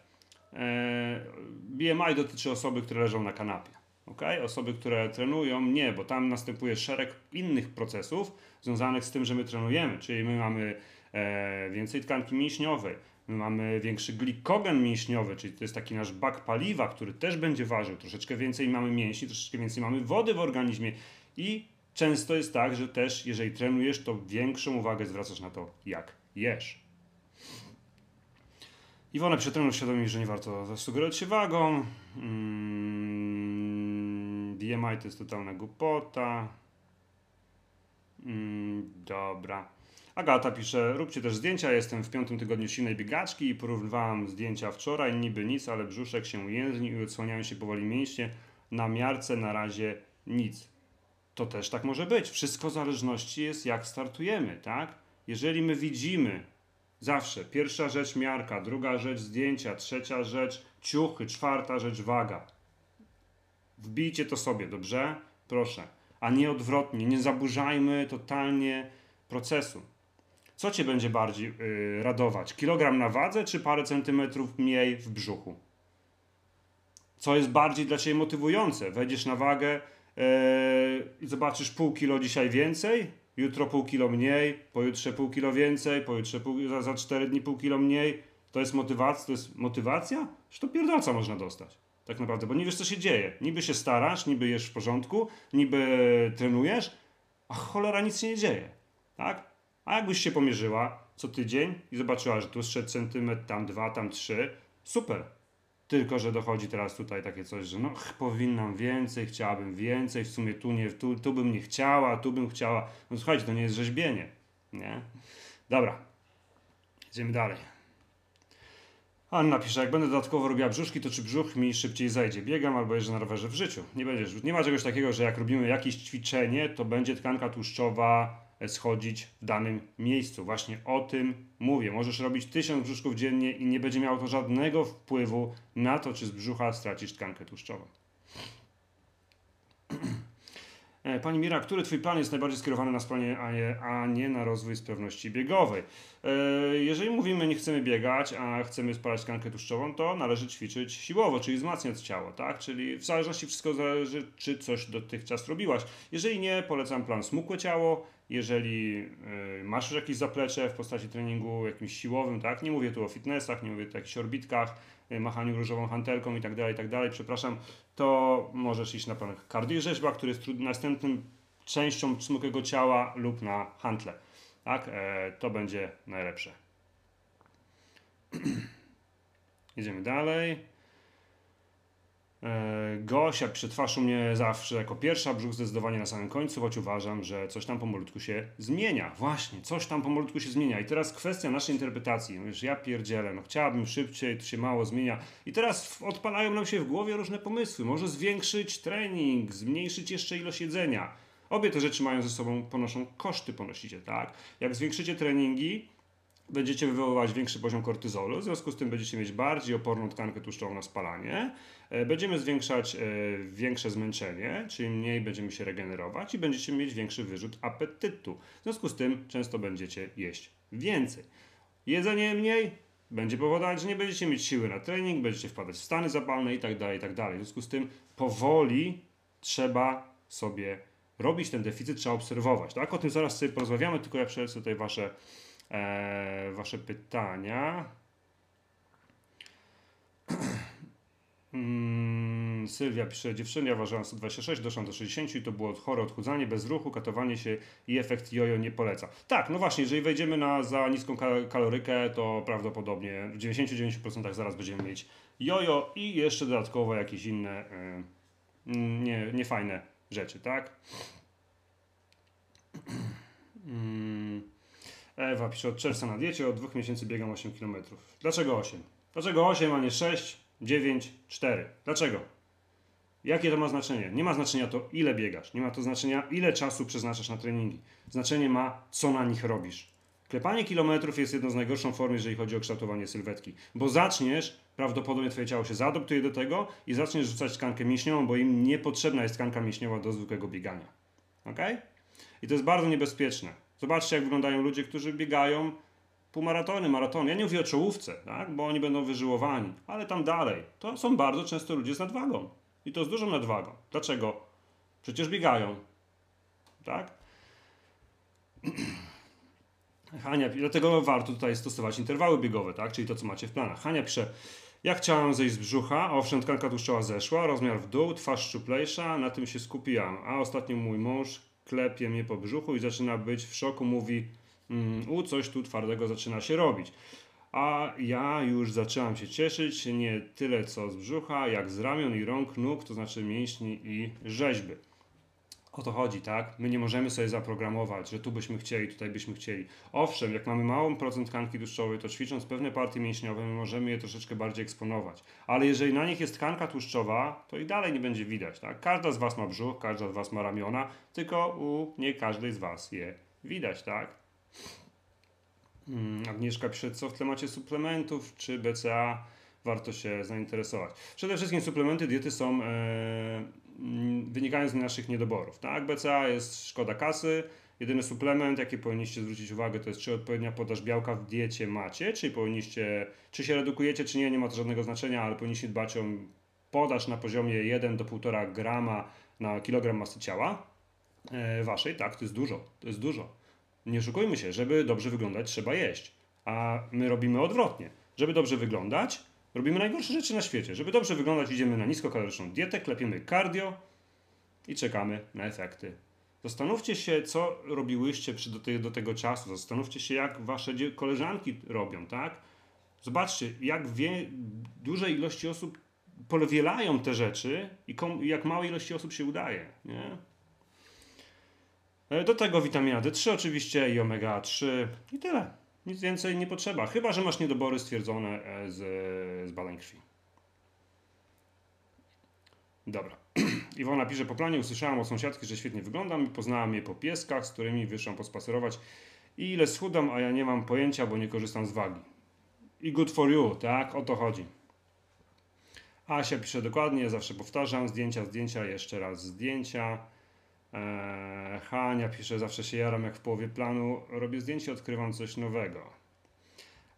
e, B M I dotyczy osoby, które leżą na kanapie. Okay? Osoby, które trenują, nie, bo tam następuje szereg innych procesów związanych z tym, że my trenujemy. Czyli my mamy e, więcej tkanki mięśniowej, my mamy większy glikogen mięśniowy, czyli to jest taki nasz bak paliwa, który też będzie ważył. Troszeczkę więcej mamy mięśni, troszeczkę więcej mamy wody w organizmie i często jest tak, że też jeżeli trenujesz, to większą uwagę zwracasz na to, jak jesz. Iwona pisze, trenuj świadomie, że nie warto zasugerować się wagą. Mm, B M I to jest totalna głupota. Mm, dobra. Agata pisze, róbcie też zdjęcia, jestem w piątym tygodniu silnej biegaczki i porównywałam zdjęcia wczoraj, niby nic, ale brzuszek się jędrni i odsłaniają się powoli mięśnie. Na miarce na razie nic. To też tak może być. Wszystko w zależności jest, jak startujemy, tak? Jeżeli my widzimy zawsze pierwsza rzecz miarka, druga rzecz zdjęcia, trzecia rzecz ciuchy, czwarta rzecz waga. Wbijcie to sobie, dobrze? Proszę. A nie odwrotnie. Nie zaburzajmy totalnie procesu. Co cię będzie bardziej yy, radować? Kilogram na wadze czy parę centymetrów mniej w brzuchu? Co jest bardziej dla ciebie motywujące? Wejdziesz na wagę, i zobaczysz pół kilo dzisiaj więcej, jutro pół kilo mniej, pojutrze pół kilo więcej, pojutrze pół, za, za cztery dni pół kilo mniej. To jest motywacja? To jest motywacja? Że to pierdolca można dostać. Tak naprawdę, bo nie wiesz, co się dzieje. Niby się starasz, niby jesz w porządku, niby trenujesz, a cholera nic się nie dzieje. Tak? A jakbyś się pomierzyła co tydzień i zobaczyła, że tu zszedł centymetr, tam dwa, tam trzy, super. Tylko że dochodzi teraz tutaj takie coś, że no powinnam więcej, chciałabym więcej, w sumie tu, nie, tu, tu bym nie chciała, tu bym chciała. No słuchajcie, to nie jest rzeźbienie, nie? Dobra, idziemy dalej. Anna pisze, jak będę dodatkowo robiła brzuszki, to czy brzuch mi szybciej zajdzie? Biegam albo jeżdżę na rowerze w życiu. Nie będzie, nie ma czegoś takiego, że jak robimy jakieś ćwiczenie, to będzie tkanka tłuszczowa schodzić w danym miejscu. Właśnie o tym mówię. Możesz robić tysiąc brzuszków dziennie i nie będzie miało to żadnego wpływu na to, czy z brzucha stracisz tkankę tłuszczową. Pani Mira, który Twój plan jest najbardziej skierowany na spalanie, a nie, a nie na rozwój sprawności biegowej? Jeżeli mówimy, nie chcemy biegać, a chcemy spalać tkankę tłuszczową, to należy ćwiczyć siłowo, czyli wzmacniać ciało, tak? Czyli w zależności wszystko zależy, czy coś dotychczas robiłaś. Jeżeli nie, polecam plan Smukłe Ciało. Jeżeli masz już jakieś zaplecze w postaci treningu jakimś siłowym, tak? Nie mówię tu o fitnessach, nie mówię tu o jakichś orbitkach, machaniu różową hantelką i tak dalej, i tak dalej, przepraszam, to możesz iść na plan Kardy i Rzeźba, który jest następnym częścią Smukłego Ciała, lub na Hantle, tak? E, to będzie najlepsze. Idziemy dalej. Gosia pisze, twarz u mnie zawsze jako pierwsza, brzuch zdecydowanie na samym końcu, choć uważam, że coś tam pomalutku się zmienia. Właśnie, coś tam pomalutku się zmienia. I teraz kwestia naszej interpretacji. Mówisz, ja pierdzielę, no chciałabym szybciej, to się mało zmienia. I teraz odpalają nam się w głowie różne pomysły. Może zwiększyć trening, zmniejszyć jeszcze ilość jedzenia. Obie te rzeczy mają ze sobą, ponoszą koszty, ponosicie, tak? Jak zwiększycie treningi, będziecie wywoływać większy poziom kortyzolu, w związku z tym będziecie mieć bardziej oporną tkankę tłuszczową na spalanie, będziemy zwiększać większe zmęczenie, czyli mniej będziemy się regenerować i będziecie mieć większy wyrzut apetytu. W związku z tym często będziecie jeść więcej. Jedzenie mniej będzie powodować, że nie będziecie mieć siły na trening, będziecie wpadać w stany zapalne itd., itd. W związku z tym powoli trzeba sobie robić ten deficyt, trzeba obserwować. Tak? O tym zaraz sobie porozmawiamy, tylko ja przelecę tutaj wasze Eee, wasze pytania. hmm, Sylwia pisze, dziewczyny, ja ważyłam sto dwadzieścia sześć, doszłam do sześćdziesięciu i to było chore odchudzanie, bez ruchu, katowanie się i efekt jojo nie poleca. Tak, no właśnie, jeżeli wejdziemy na za niską kal kalorykę, to prawdopodobnie w dziewięćdziesięciu dziewięciu procentach zaraz będziemy mieć jojo i jeszcze dodatkowo jakieś inne yy, nie, niefajne rzeczy, tak? hmm. Ewa pisze, od czerwca na diecie, od dwóch miesięcy biegam osiem kilometrów. Dlaczego osiem? Dlaczego osiem, a nie sześć, dziewięć, cztery? Dlaczego? Jakie to ma znaczenie? Nie ma znaczenia to, ile biegasz. Nie ma to znaczenia, ile czasu przeznaczasz na treningi. Znaczenie ma, co na nich robisz. Klepanie kilometrów jest jedną z najgorszą form, jeżeli chodzi o kształtowanie sylwetki. Bo zaczniesz, prawdopodobnie twoje ciało się zaadoptuje do tego i zaczniesz rzucać tkankę mięśniową, bo im niepotrzebna jest tkanka mięśniowa do zwykłego biegania. Ok? I to jest bardzo niebezpieczne. Zobaczcie, jak wyglądają ludzie, którzy biegają półmaratony, maratony. Ja nie mówię o czołówce, tak? Bo oni będą wyżyłowani, ale tam dalej. To są bardzo często ludzie z nadwagą. I to z dużą nadwagą. Dlaczego? Przecież biegają. Tak? Hania, dlatego warto tutaj stosować interwały biegowe, tak? Czyli to, co macie w planach. Hania pisze, ja chciałam zejść z brzucha, owszem, tkanka tłuszczowa zeszła, rozmiar w dół, twarz szczuplejsza, na tym się skupiłam. A ostatnio mój mąż klepie mnie po brzuchu i zaczyna być w szoku, mówi, u, coś tu twardego zaczyna się robić. A ja już zaczęłam się cieszyć, nie tyle co z brzucha, jak z ramion i rąk, nóg, to znaczy mięśni i rzeźby. O to chodzi, tak? My nie możemy sobie zaprogramować, że tu byśmy chcieli, tutaj byśmy chcieli. Owszem, jak mamy małą procent tkanki tłuszczowej, to ćwicząc pewne partie mięśniowe, my możemy je troszeczkę bardziej eksponować. Ale jeżeli na nich jest tkanka tłuszczowa, to i dalej nie będzie widać, tak? Każda z Was ma brzuch, każda z Was ma ramiona, tylko u nie każdej z Was je widać, tak? Hmm, Agnieszka pisze, co w tle macie suplementów czy B C A? Warto się zainteresować. Przede wszystkim suplementy diety są... Yy... wynikają z naszych niedoborów, tak? B C A jest szkoda kasy, jedyny suplement, jaki powinniście zwrócić uwagę, to jest, czy odpowiednia podaż białka w diecie macie, czy powinniście, czy się redukujecie, czy nie, nie ma to żadnego znaczenia, ale powinniście dbać o podaż na poziomie jeden do półtora grama na kilogram masy ciała waszej, tak? To jest dużo, to jest dużo. Nie oszukujmy się, żeby dobrze wyglądać, trzeba jeść, a my robimy odwrotnie, żeby dobrze wyglądać, robimy najgorsze rzeczy na świecie. Żeby dobrze wyglądać, idziemy na niskokaloryczną dietę, klepiemy cardio i czekamy na efekty Zastanówcie się, co robiłyście przy do, te, do tego czasu. Zastanówcie się, jak wasze koleżanki robią, tak? Zobaczcie, jak wie, duże ilości osób powielają te rzeczy i kom, jak małej ilości osób się udaje, nie? Do tego witamina D trzy oczywiście i omega trzy i tyle. Nic więcej nie potrzeba. Chyba że masz niedobory stwierdzone z, z badań krwi. Dobra. Iwona pisze, po planie usłyszałam od sąsiadki, że świetnie wyglądam i poznałam je po pieskach, z którymi wyszłam pospacerować. I ile schudam, a ja nie mam pojęcia, bo nie korzystam z wagi. I good for you, tak? O to chodzi. Asia pisze dokładnie, zawsze powtarzam, zdjęcia, zdjęcia, jeszcze raz zdjęcia. Eee, Hania pisze, zawsze się jaram, jak w połowie planu robię zdjęcie, odkrywam coś nowego.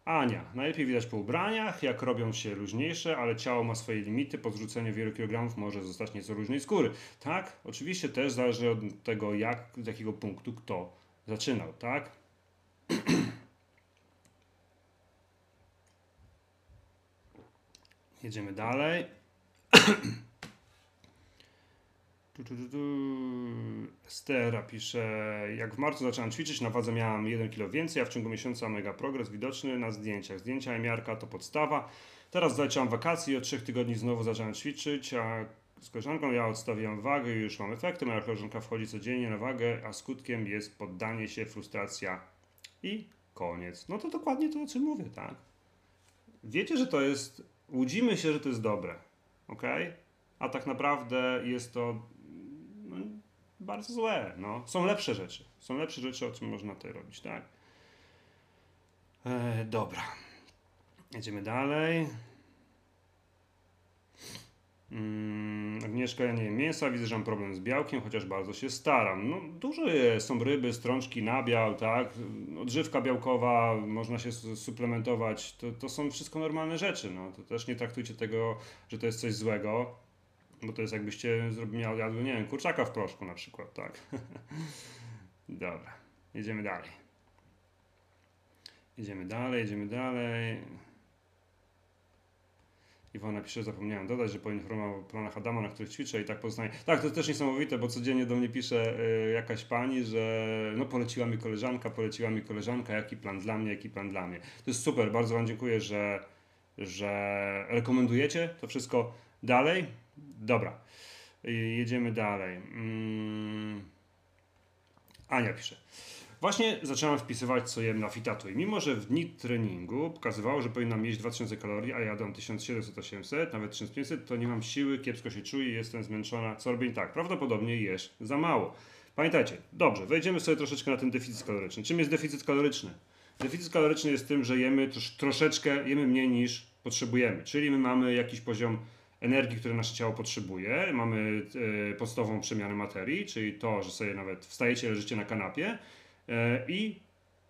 Ania, najlepiej widać po ubraniach, jak robią się luźniejsze, ale ciało ma swoje limity, po zrzuceniu wielu kilogramów może zostać nieco luźnej skóry. Tak, oczywiście też zależy od tego, jak, z jakiego punktu kto zaczynał, tak? Jedziemy dalej. Tu, tu, tu, tu. Estera pisze, jak w marcu zacząłem ćwiczyć, na wadze miałam jeden kilo więcej, a w ciągu miesiąca mega progres widoczny na zdjęciach. Zdjęcia i miarka to podstawa. Teraz zaczęłam wakacje i od trzech tygodni znowu zacząłem ćwiczyć, a z koleżanką ja odstawiam wagę i już mam efekty. Moja koleżanka wchodzi codziennie na wagę, a skutkiem jest poddanie się, frustracja i koniec. No to dokładnie to, o czym mówię, tak? Wiecie, że to jest... Łudzimy się, że to jest dobre, ok? A tak naprawdę jest to no, bardzo złe. No. Są lepsze rzeczy. Są lepsze rzeczy, o czym można tutaj robić, tak? E, dobra. Jedziemy dalej. Mm, Agnieszka, ja nie jem mięsa, widzę, że mam problem z białkiem, chociaż bardzo się staram. No, dużo jest. Są ryby, strączki, nabiał, tak? Odżywka białkowa, można się suplementować. To, to są wszystko normalne rzeczy. No. To też nie traktujcie tego, że to jest coś złego, bo to jest jakbyście jadły, nie wiem, kurczaka w proszku na przykład, tak? Dobra, jedziemy dalej. Jedziemy dalej, jedziemy dalej. Iwona pisze, zapomniałem dodać, że poinformował o planach Adama, na których ćwiczę i tak poznaję. Tak, to jest też niesamowite, bo codziennie do mnie pisze y, jakaś pani, że no poleciła mi koleżanka, poleciła mi koleżanka, jaki plan dla mnie, jaki plan dla mnie. To jest super, bardzo wam dziękuję, że, że rekomendujecie to wszystko dalej. Dobra, jedziemy dalej. Hmm. Ania pisze. Właśnie zaczęłam wpisywać, co jem na Fitatu i mimo, że w dni treningu pokazywało, że powinnam jeść dwa tysiące kalorii, a jadam tysiąc siedemset osiemset, nawet tysiąc pięćset, to nie mam siły, kiepsko się czuję, jestem zmęczona, co robię tak, prawdopodobnie jesz za mało. Pamiętajcie, dobrze, wejdziemy sobie troszeczkę na ten deficyt kaloryczny. Czym jest deficyt kaloryczny? Deficyt kaloryczny jest tym, że jemy troszeczkę, jemy mniej niż potrzebujemy, czyli my mamy jakiś poziom energii, które nasze ciało potrzebuje, mamy yy, podstawową przemianę materii, czyli to, że sobie nawet wstajecie, leżycie na kanapie, i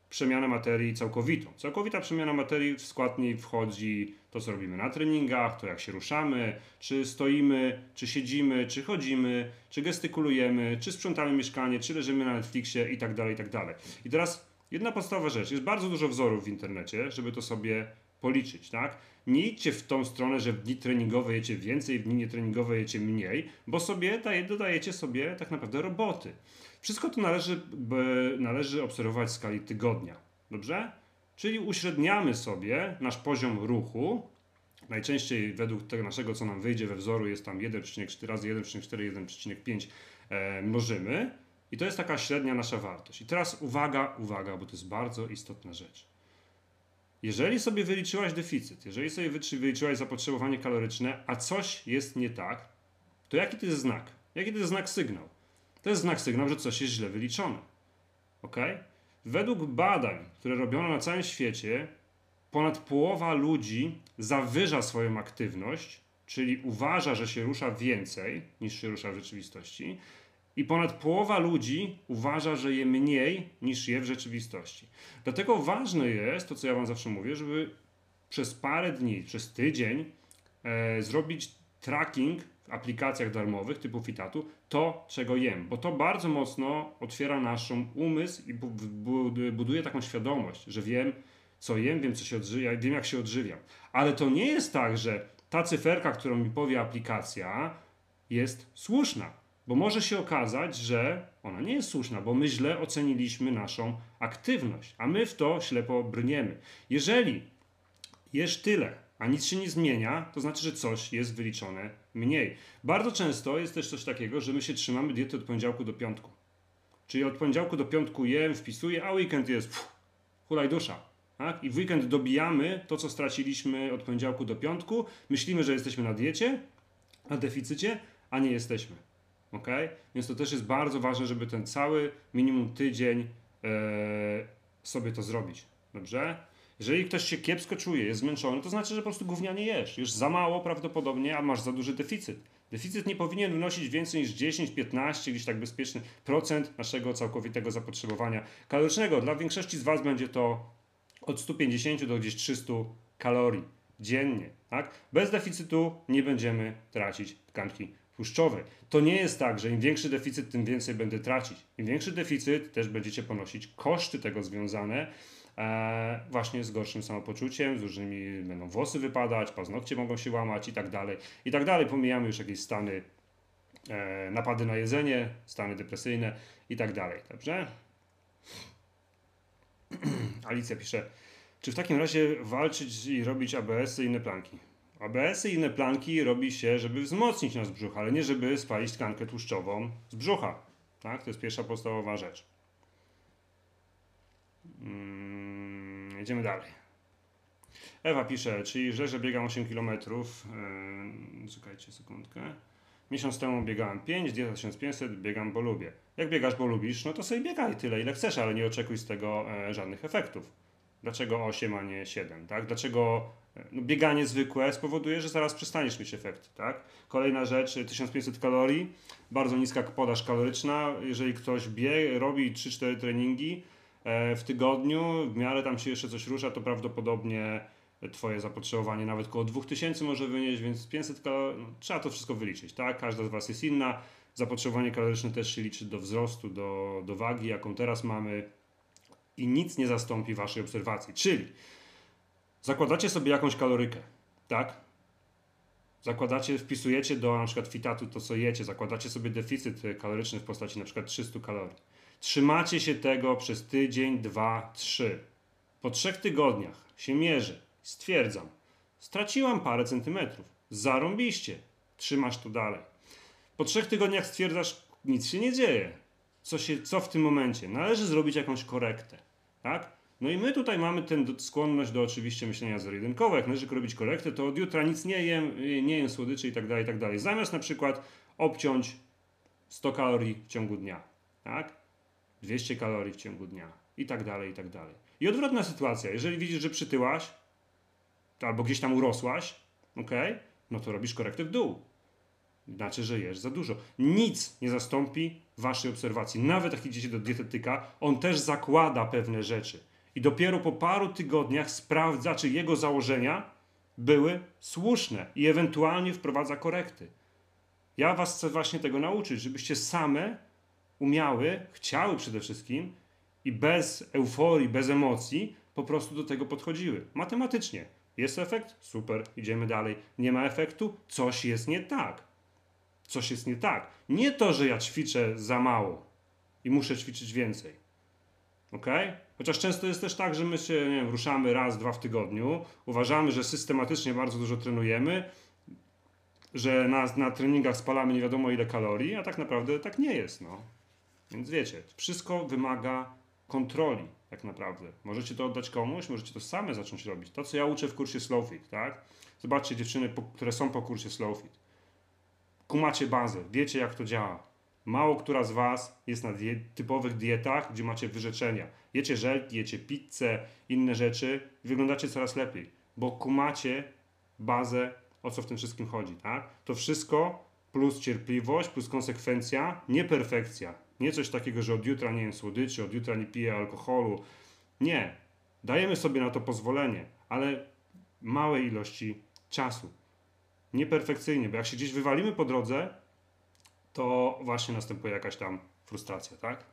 przemiana materii całkowitą. Całkowita przemiana materii, w skład niej wchodzi to, co robimy na treningach, to jak się ruszamy, czy stoimy, czy siedzimy, czy chodzimy, czy gestykulujemy, czy sprzątamy mieszkanie, czy leżymy na Netflixie i tak dalej, i tak dalej. I teraz jedna podstawowa rzecz, jest bardzo dużo wzorów w internecie, żeby to sobie policzyć, tak? Nie idźcie w tą stronę, że w dni treningowe jecie więcej, w dni nietreningowe jecie mniej, bo sobie daje, dodajecie sobie tak naprawdę roboty. Wszystko to należy, należy obserwować w skali tygodnia, dobrze? Czyli uśredniamy sobie nasz poziom ruchu, najczęściej według tego naszego, co nam wyjdzie we wzoru, jest tam jeden przecinek cztery razy jeden przecinek cztery, jeden przecinek pięć e, mnożymy i to jest taka średnia nasza wartość. I teraz uwaga, uwaga, bo to jest bardzo istotna rzecz. Jeżeli sobie wyliczyłaś deficyt, jeżeli sobie wyliczyłaś zapotrzebowanie kaloryczne, a coś jest nie tak, to jaki to jest znak? Jaki to jest znak sygnał? To jest znak sygnał, że coś jest źle wyliczone. Ok? Według badań, które robiono na całym świecie, ponad połowa ludzi zawyża swoją aktywność, czyli uważa, że się rusza więcej niż się rusza w rzeczywistości, i ponad połowa ludzi uważa, że je mniej niż je w rzeczywistości. Dlatego ważne jest, to co ja wam zawsze mówię, żeby przez parę dni, przez tydzień e, zrobić tracking w aplikacjach darmowych typu Fitatu, to czego jem, bo to bardzo mocno otwiera nasz umysł i buduje taką świadomość, że wiem co jem, wiem co się odżywiam, wiem jak się odżywiam. Ale to nie jest tak, że ta cyferka, którą mi powie aplikacja, jest słuszna. Bo może się okazać, że ona nie jest słuszna, bo my źle oceniliśmy naszą aktywność, a my w to ślepo brniemy. Jeżeli jesz tyle, a nic się nie zmienia, to znaczy, że coś jest wyliczone mniej. Bardzo często jest też coś takiego, że my się trzymamy diety od poniedziałku do piątku. Czyli od poniedziałku do piątku jem, wpisuję, a weekend jest pff, hulaj dusza. Tak? I w weekend dobijamy to, co straciliśmy od poniedziałku do piątku. Myślimy, że jesteśmy na diecie, na deficycie, a nie jesteśmy. Okay? Więc to też jest bardzo ważne, żeby ten cały minimum tydzień yy, sobie to zrobić. Dobrze? Jeżeli ktoś się kiepsko czuje, jest zmęczony, to znaczy, że po prostu gównianie jesz. Jesz za mało prawdopodobnie, a masz za duży deficyt. Deficyt nie powinien wynosić więcej niż dziesięć do piętnastu, gdzieś tak bezpieczny, procent naszego całkowitego zapotrzebowania kalorycznego. Dla większości z Was będzie to od stu pięćdziesięciu do gdzieś trzystu kalorii dziennie. Tak? Bez deficytu nie będziemy tracić tkanki tłuszczowej. To nie jest tak, że im większy deficyt, tym więcej będę tracić. Im większy deficyt, też będziecie ponosić koszty tego związane, Eee, właśnie z gorszym samopoczuciem, z różnymi, będą włosy wypadać, paznokcie mogą się łamać i tak dalej, i tak dalej. Pomijamy już jakieś stany, e, napady na jedzenie, stany depresyjne i tak dalej, dobrze? Alicja pisze, czy w takim razie walczyć i robić A B S-y i inne planki? A B S-y i inne planki robi się, żeby wzmocnić nas brzuch, ale nie żeby spalić tkankę tłuszczową z brzucha, tak? To jest pierwsza podstawowa rzecz. Hmm, jedziemy dalej. Ewa pisze, czyli że, że biegam osiem kilometrów. Yy, czekajcie sekundkę. Miesiąc temu biegałem pięć, dieta tysiąc pięćset, biegam, bo lubię. Jak biegasz, bo lubisz, no to sobie biegaj tyle, ile chcesz, ale nie oczekuj z tego e, żadnych efektów. Dlaczego osiem, a nie siedem? Tak? Dlaczego e, no, bieganie zwykłe spowoduje, że zaraz przestaniesz mieć efekty? Tak? Kolejna rzecz, tysiąc pięćset kalorii, bardzo niska podaż kaloryczna. Jeżeli ktoś bie, robi trzy cztery treningi w tygodniu, w miarę tam się jeszcze coś rusza, to prawdopodobnie Twoje zapotrzebowanie nawet koło dwa tysiące może wynieść, więc pięćset kalorii, no, trzeba to wszystko wyliczyć, tak? Każda z Was jest inna, zapotrzebowanie kaloryczne też się liczy do wzrostu, do, do wagi, jaką teraz mamy i nic nie zastąpi Waszej obserwacji, czyli zakładacie sobie jakąś kalorykę, tak? Zakładacie, wpisujecie do na przykład Fitatu to, co jecie, zakładacie sobie deficyt kaloryczny w postaci na przykład trzystu kalorii. Trzymacie się tego przez tydzień, dwa, trzy. Po trzech tygodniach się mierzę, stwierdzam, straciłam parę centymetrów, zarąbiście, trzymasz to dalej. Po trzech tygodniach stwierdzasz, nic się nie dzieje. Co, się, co w tym momencie? Należy zrobić jakąś korektę, tak? No i my tutaj mamy tę skłonność do oczywiście myślenia zero-jedynkowe. Jak należy robić korektę, to od jutra nic nie jem, nie jem słodyczy i tak dalej, i tak dalej. Zamiast na przykład obciąć sto kalorii w ciągu dnia, tak? dwieście kalorii w ciągu dnia i tak dalej, i tak dalej. I odwrotna sytuacja. Jeżeli widzisz, że przytyłaś albo gdzieś tam urosłaś, okay, no to robisz korektę w dół. Znaczy, że jesz za dużo. Nic nie zastąpi Waszej obserwacji. Nawet jak idziecie do dietetyka, on też zakłada pewne rzeczy. I dopiero po paru tygodniach sprawdza, czy jego założenia były słuszne i ewentualnie wprowadza korekty. Ja Was chcę właśnie tego nauczyć, żebyście same umiały, chciały przede wszystkim i bez euforii, bez emocji po prostu do tego podchodziły. Matematycznie. Jest efekt? Super. Idziemy dalej. Nie ma efektu? Coś jest nie tak. Coś jest nie tak. Nie to, że ja ćwiczę za mało i muszę ćwiczyć więcej. Ok? Chociaż często jest też tak, że my się, nie wiem, ruszamy raz, dwa w tygodniu. Uważamy, że systematycznie bardzo dużo trenujemy, że na, na treningach spalamy nie wiadomo ile kalorii, a tak naprawdę tak nie jest, no. Więc wiecie, wszystko wymaga kontroli tak naprawdę. Możecie to oddać komuś, możecie to same zacząć robić. To, co ja uczę w kursie Slow Fit, tak? Zobaczcie dziewczyny, po, które są po kursie Slow Fit. Kumacie bazę, wiecie jak to działa. Mało która z Was jest na diet, typowych dietach, gdzie macie wyrzeczenia. Jecie żelki, jecie pizzę, inne rzeczy. Wyglądacie coraz lepiej, bo kumacie bazę, o co w tym wszystkim chodzi, tak? To wszystko plus cierpliwość, plus konsekwencja, nie perfekcja. Nie coś takiego, że od jutra nie jem słodyczy, od jutra nie piję alkoholu. Nie. Dajemy sobie na to pozwolenie, ale małej ilości czasu. Nieperfekcyjnie, bo jak się gdzieś wywalimy po drodze, to właśnie następuje jakaś tam frustracja, tak?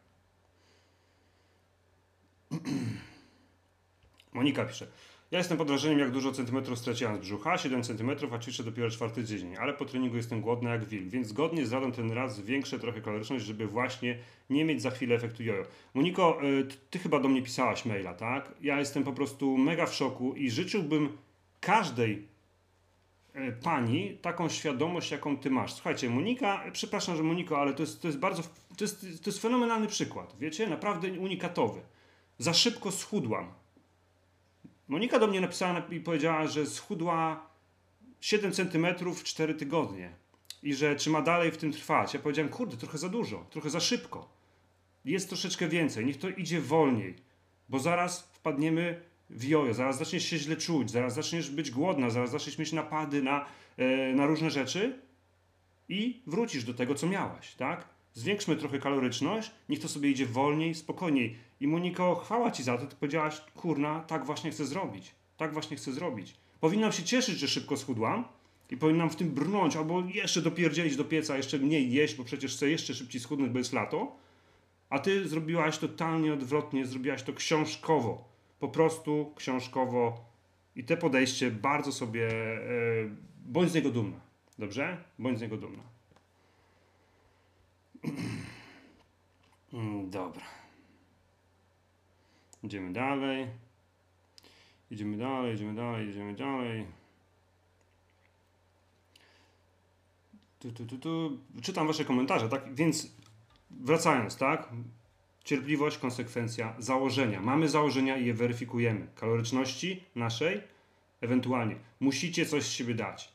Monika pisze, Ja jestem pod wrażeniem, jak dużo centymetrów straciłam z brzucha, siedem centymetrów, a ćwiczę dopiero czwarty dzień, ale po treningu jestem głodna jak wilk, więc zgodnie z radą ten raz zwiększę trochę kaloryczność, żeby właśnie nie mieć za chwilę efektu jojo. Moniko, ty chyba do mnie pisałaś maila, tak? Ja jestem po prostu mega w szoku i życzyłbym każdej pani taką świadomość, jaką ty masz. Słuchajcie, Monika, przepraszam, że Moniko, ale to jest, to jest bardzo, to jest, to jest fenomenalny przykład, wiecie, naprawdę unikatowy. Za szybko schudłam. Monika do mnie napisała i powiedziała, że schudła siedem centymetrów w cztery tygodnie i że czy ma dalej w tym trwać. Ja powiedziałem, kurde, trochę za dużo, trochę za szybko. Jest troszeczkę więcej, niech to idzie wolniej, bo zaraz wpadniemy w jojo, zaraz zaczniesz się źle czuć, zaraz zaczniesz być głodna, zaraz zaczniesz mieć napady na, e, na różne rzeczy i wrócisz do tego, co miałaś, tak? Zwiększmy trochę kaloryczność, niech to sobie idzie wolniej, spokojniej. I Moniko, chwała ci za to, ty powiedziałaś, kurna, tak właśnie chcę zrobić, tak właśnie chcę zrobić. Powinnam się cieszyć, że szybko schudłam i powinnam w tym brnąć, albo jeszcze dopierdzielić do pieca, jeszcze mniej jeść, bo przecież chcę jeszcze szybciej schudnąć, bo jest lato. A ty zrobiłaś totalnie odwrotnie, zrobiłaś to książkowo. Po prostu książkowo i te podejście bardzo sobie, yy, bądź z niego dumna, dobrze? Bądź z niego dumna. Dobra. Idziemy dalej. Idziemy dalej, idziemy dalej, idziemy dalej. Tu, tu, tu, tu. Czytam wasze komentarze, tak? Więc wracając, tak? Cierpliwość, konsekwencja, założenia. Mamy założenia i je weryfikujemy. Kaloryczności naszej, ewentualnie. Musicie coś z siebie dać.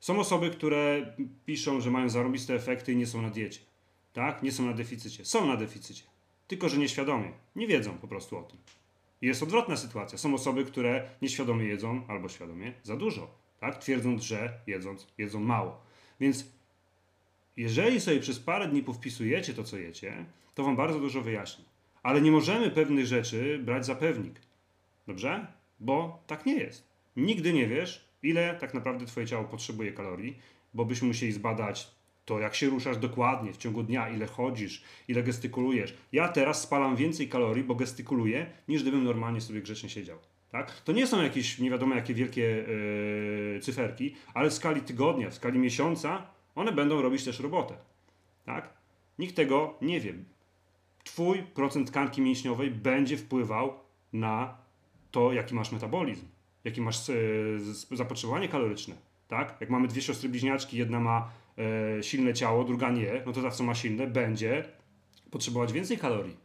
Są osoby, które piszą, że mają zarobiste efekty i nie są na diecie. Tak? Nie są na deficycie. Są na deficycie. Tylko że nieświadomie. Nie wiedzą po prostu o tym. I jest odwrotna sytuacja. Są osoby, które nieświadomie jedzą, albo świadomie za dużo. Tak? Twierdząc, że jedząc, jedzą mało. Więc jeżeli sobie przez parę dni powpisujecie to, co jecie, to wam bardzo dużo wyjaśni. Ale nie możemy pewnych rzeczy brać za pewnik. Dobrze? Bo tak nie jest. Nigdy nie wiesz, ile tak naprawdę twoje ciało potrzebuje kalorii, bo byśmy musieli zbadać to, jak się ruszasz dokładnie w ciągu dnia, ile chodzisz, ile gestykulujesz. Ja teraz spalam więcej kalorii, bo gestykuluję, niż gdybym normalnie sobie grzecznie siedział. Tak? To nie są jakieś nie wiadomo jakie wielkie yy, cyferki, ale w skali tygodnia, w skali miesiąca one będą robić też robotę. Tak? Nikt tego nie wie. Twój procent tkanki mięśniowej będzie wpływał na to, jaki masz metabolizm, jakie masz yy, zapotrzebowanie kaloryczne. Tak? Jak mamy dwie siostry bliźniaczki, jedna ma yy, silne ciało, druga nie, no to ta, co ma silne, będzie potrzebować więcej kalorii.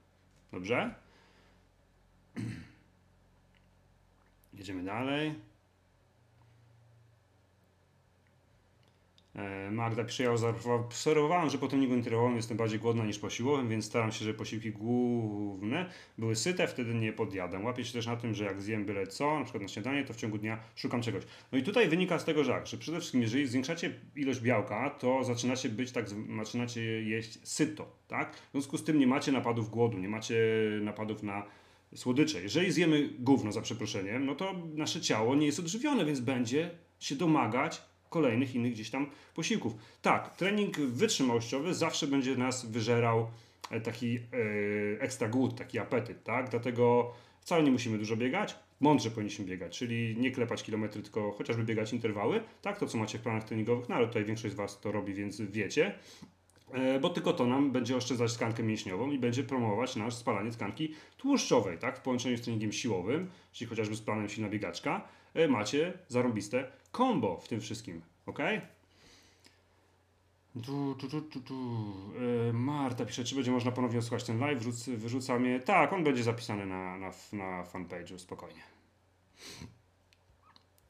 Dobrze? Jedziemy dalej. Magda pisze, ja obserwowałam, że po treningu interwałowym jestem bardziej głodna niż posiłowym, więc staram się, żeby posiłki główne były syte, wtedy nie podjadam. Łapię się też na tym, że jak zjem byle co, na przykład na śniadanie, to w ciągu dnia szukam czegoś. No i tutaj wynika z tego, że, że przede wszystkim, jeżeli zwiększacie ilość białka, to zaczynacie być tak, zaczynacie jeść syto, tak? W związku z tym nie macie napadów głodu, nie macie napadów na słodycze. Jeżeli zjemy gówno, za przeproszeniem, no to nasze ciało nie jest odżywione, więc będzie się domagać kolejnych innych gdzieś tam posiłków. Tak, trening wytrzymałościowy zawsze będzie nas wyżerał taki yy, ekstra głód, taki apetyt, tak? Dlatego wcale nie musimy dużo biegać, mądrze powinniśmy biegać, czyli nie klepać kilometry, tylko chociażby biegać interwały, tak? To, co macie w planach treningowych, no ale tutaj większość z was to robi, więc wiecie, yy, bo tylko to nam będzie oszczędzać tkankę mięśniową i będzie promować nasz spalanie tkanki tłuszczowej, tak? W połączeniu z treningiem siłowym, czyli chociażby z planem Silna Biegaczka, yy, macie zarąbiste kombo w tym wszystkim, ok? Tu, tu, tu, tu, tu. Yy, Marta pisze, czy będzie można ponownie odsłuchać ten live, Wrzuc, wyrzucam je. Tak, on będzie zapisany na, na, na fanpage'u, spokojnie.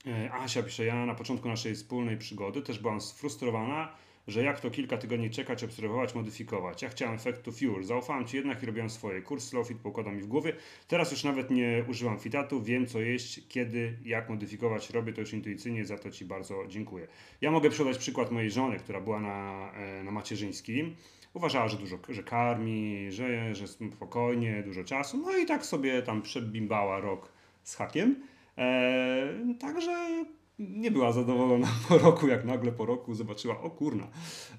Yy, Asia pisze, ja na początku naszej wspólnej przygody też byłam sfrustrowana, że jak to kilka tygodni czekać, obserwować, modyfikować. Ja chciałem efektu Fuel, zaufałem ci jednak i robiłem swoje. Kurs Slow Fit poukładał mi w głowie. Teraz już nawet nie używam Fitatu, wiem co jeść, kiedy, jak modyfikować. Robię to już intuicyjnie, za to ci bardzo dziękuję. Ja mogę podać przykład mojej żony, która była na, na macierzyńskim. Uważała, że dużo, że karmi, że, że spokojnie, dużo czasu. No i tak sobie tam przebimbała rok z hakiem. Eee, także... nie była zadowolona po roku, jak nagle po roku zobaczyła, o kurna.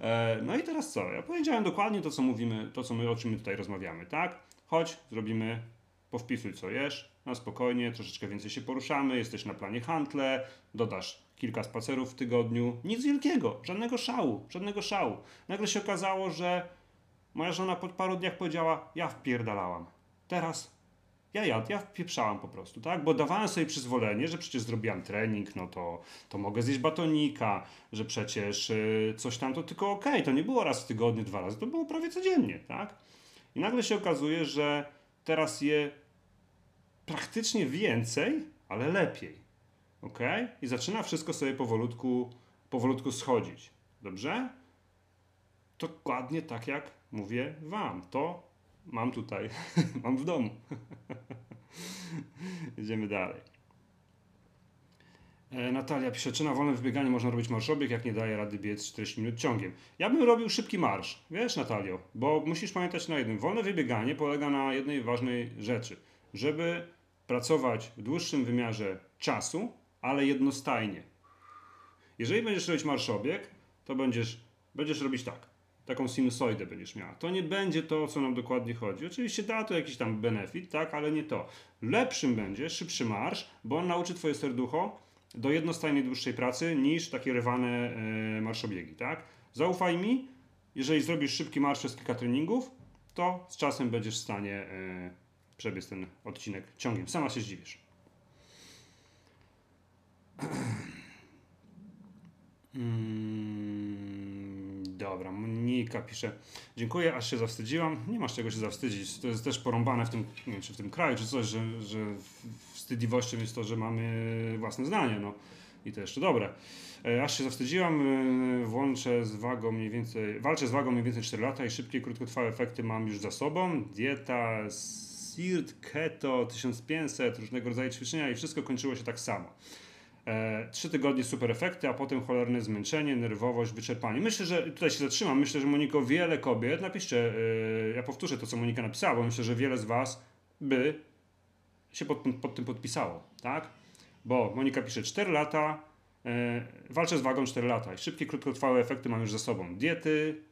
E, no i teraz co? Ja powiedziałem dokładnie to, co mówimy, to, co my, o czym my tutaj rozmawiamy, tak? Chodź, zrobimy, powpisuj, co jesz, no spokojnie, troszeczkę więcej się poruszamy, jesteś na planie Hantle, dodasz kilka spacerów w tygodniu, nic wielkiego, żadnego szału, żadnego szału. Nagle się okazało, że moja żona po paru dniach powiedziała, ja wpierdalałam, teraz ja jad, ja wpieprzałam po prostu, tak? Bo dawałem sobie przyzwolenie, że przecież zrobiłam trening, no to, to mogę zjeść batonika, że przecież yy, coś tam to tylko okej, okay. To nie było raz w tygodniu, dwa razy, to było prawie codziennie, tak? I nagle się okazuje, że teraz je praktycznie więcej, ale lepiej, ok? I zaczyna wszystko sobie powolutku, powolutku schodzić, dobrze? Dokładnie tak jak mówię wam, to mam tutaj, mam w domu. Idziemy dalej. E, Natalia pisze, czy na wolnym wybieganiu można robić marszobieg, jak nie daje rady biec czterdzieści minut ciągiem. Ja bym robił szybki marsz, wiesz Natalio, bo musisz pamiętać na jednym. Wolne wybieganie polega na jednej ważnej rzeczy, żeby pracować w dłuższym wymiarze czasu, ale jednostajnie. Jeżeli będziesz robić marszobieg, to będziesz, będziesz robić tak. Taką sinusoidę będziesz miała. To nie będzie to, o co nam dokładnie chodzi. Oczywiście da to jakiś tam benefit, tak, ale nie to. Lepszym będzie szybszy marsz, bo on nauczy twoje serducho do jednostajnej dłuższej pracy niż takie rywane e, marszobiegi, tak? Zaufaj mi, jeżeli zrobisz szybki marsz przez kilka treningów, to z czasem będziesz w stanie e, przebiec ten odcinek ciągiem. Sama się zdziwisz. hmm. Dobra, Monika pisze, dziękuję, aż się zawstydziłam. Nie masz czego się zawstydzić, to jest też porąbane w tym, nie wiem, czy w tym kraju, czy coś, że, że wstydliwością jest to, że mamy własne zdanie, no i to jeszcze dobre. Aż się zawstydziłam, włączę z wagą mniej więcej, walczę z wagą mniej więcej cztery lata i szybkie, krótkotrwałe efekty mam już za sobą. Dieta, S I R T, keto, tysiąc pięćset, różnego rodzaju ćwiczenia i wszystko kończyło się tak samo. Trzy tygodnie super efekty, a potem cholerne zmęczenie, nerwowość, wyczerpanie. Myślę, że tutaj się zatrzymam. Myślę, że Moniko, wiele kobiet, napiszcie, yy, ja powtórzę to, co Monika napisała, bo myślę, że wiele z was by się pod, pod tym podpisało, tak? Bo Monika pisze cztery lata, yy, walczę z wagą cztery lata i szybkie, krótkotrwałe efekty mam już za sobą. Diety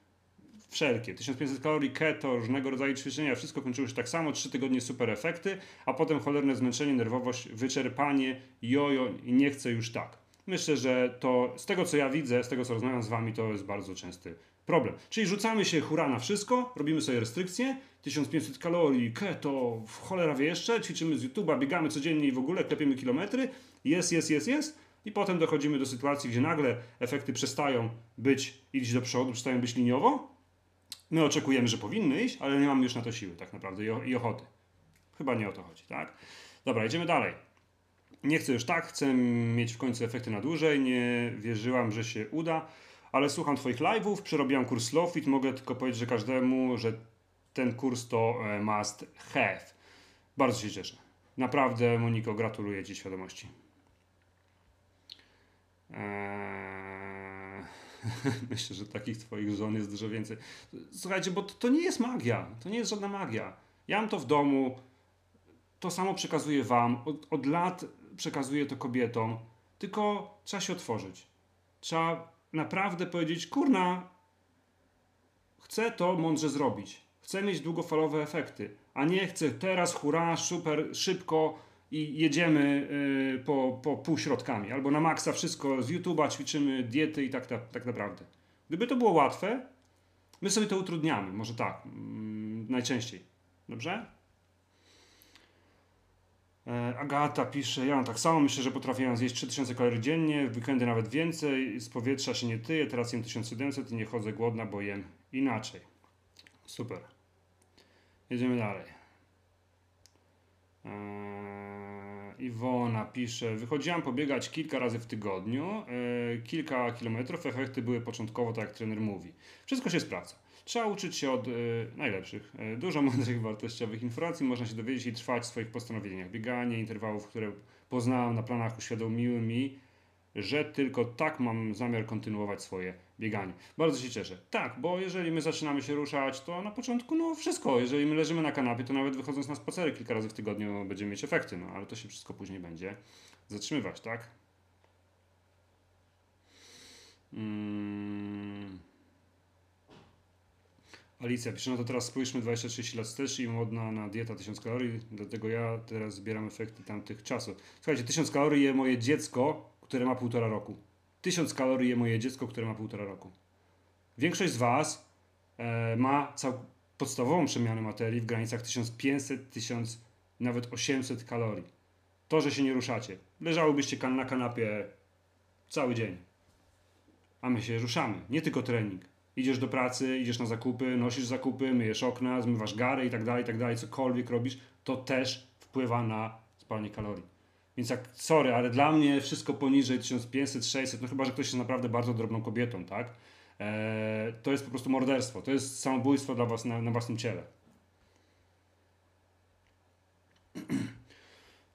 wszelkie, tysiąc pięćset kalorii, keto, różnego rodzaju ćwiczenia, wszystko kończyło się tak samo, trzy tygodnie super efekty, a potem cholerne zmęczenie, nerwowość, wyczerpanie, jojo i nie chcę już tak. Myślę, że to z tego co ja widzę, z tego co rozmawiam z wami, to jest bardzo częsty problem. Czyli rzucamy się hura na wszystko, robimy sobie restrykcje, tysiąc pięćset kalorii, keto, cholera wie jeszcze, ćwiczymy z YouTube'a, biegamy codziennie i w ogóle, klepiemy kilometry, jest, jest, jest, jest. I potem dochodzimy do sytuacji, gdzie nagle efekty przestają być, iść do przodu, przestają być liniowo. My oczekujemy, że powinny iść, ale nie mamy już na to siły tak naprawdę i ochoty. Chyba nie o to chodzi, tak? Dobra, idziemy dalej. Nie chcę już tak, chcę mieć w końcu efekty na dłużej, nie wierzyłam, że się uda, ale słucham twoich live'ów, przerobiłam kurs Slow Fit, mogę tylko powiedzieć, że każdemu, że ten kurs to must have. Bardzo się cieszę. Naprawdę, Moniko, gratuluję ci świadomości. Eee... Myślę, że takich twoich żon jest dużo więcej. Słuchajcie, bo to, to nie jest magia. To nie jest żadna magia. Ja mam to w domu. To samo przekazuję wam. Od, od lat przekazuję to kobietom. Tylko trzeba się otworzyć. Trzeba naprawdę powiedzieć, kurna, chcę to mądrze zrobić. Chcę mieć długofalowe efekty. A nie chcę teraz, hurra, super, szybko i jedziemy yy, po, po półśrodkami, albo na maksa wszystko z YouTube'a, ćwiczymy diety i tak, tak, tak naprawdę. Gdyby to było łatwe, my sobie to utrudniamy, może tak, yy, najczęściej. Dobrze? E, Agata pisze, ja mam tak samo, myślę, że potrafię zjeść trzy tysiące kalorii dziennie, w weekendy nawet więcej, z powietrza się nie tyję, teraz jem tysiąc siedemset i nie chodzę głodna, bo jem inaczej. Super. Jedziemy dalej. E... Iwona pisze, wychodziłam pobiegać kilka razy w tygodniu, yy, kilka kilometrów, efekty były początkowo, tak jak trener mówi. Wszystko się sprawdza. Trzeba uczyć się od yy, najlepszych. Yy, dużo mądrych, wartościowych informacji, można się dowiedzieć i trwać w swoich postanowieniach. Bieganie interwałów, które poznałam na planach, uświadomiły mi, że tylko tak mam zamiar kontynuować swoje bieganie. Bardzo się cieszę. Tak, bo jeżeli my zaczynamy się ruszać, to na początku no wszystko. Jeżeli my leżymy na kanapie, to nawet wychodząc na spacery kilka razy w tygodniu będziemy mieć efekty, no ale to się wszystko później będzie zatrzymywać, tak? Hmm. Alicja pisze, no to teraz spójrzmy dwadzieścia trzydzieści lat wstecz i modna na dieta tysiąc kalorii, dlatego ja teraz zbieram efekty tamtych czasów. Słuchajcie, tysiąc kalorii je moje dziecko, które ma półtora roku. tysiąc kalorii je moje dziecko, które ma półtora roku. Większość z Was e, ma cał, podstawową przemianę materii w granicach tysiąc pięćset, tysiąc, nawet osiemset kalorii. To, że się nie ruszacie. Leżałybyście kan- na kanapie cały dzień. A my się ruszamy. Nie tylko trening. Idziesz do pracy, idziesz na zakupy, nosisz zakupy, myjesz okna, zmywasz gary i tak dalej, i tak dalej. Cokolwiek robisz, to też wpływa na spalanie kalorii. Więc jak, sorry, ale dla mnie wszystko poniżej tysiąc pięćset, sześćset, no chyba, że ktoś jest naprawdę bardzo drobną kobietą, tak? Eee, to jest po prostu morderstwo. To jest samobójstwo dla was na, na własnym ciele.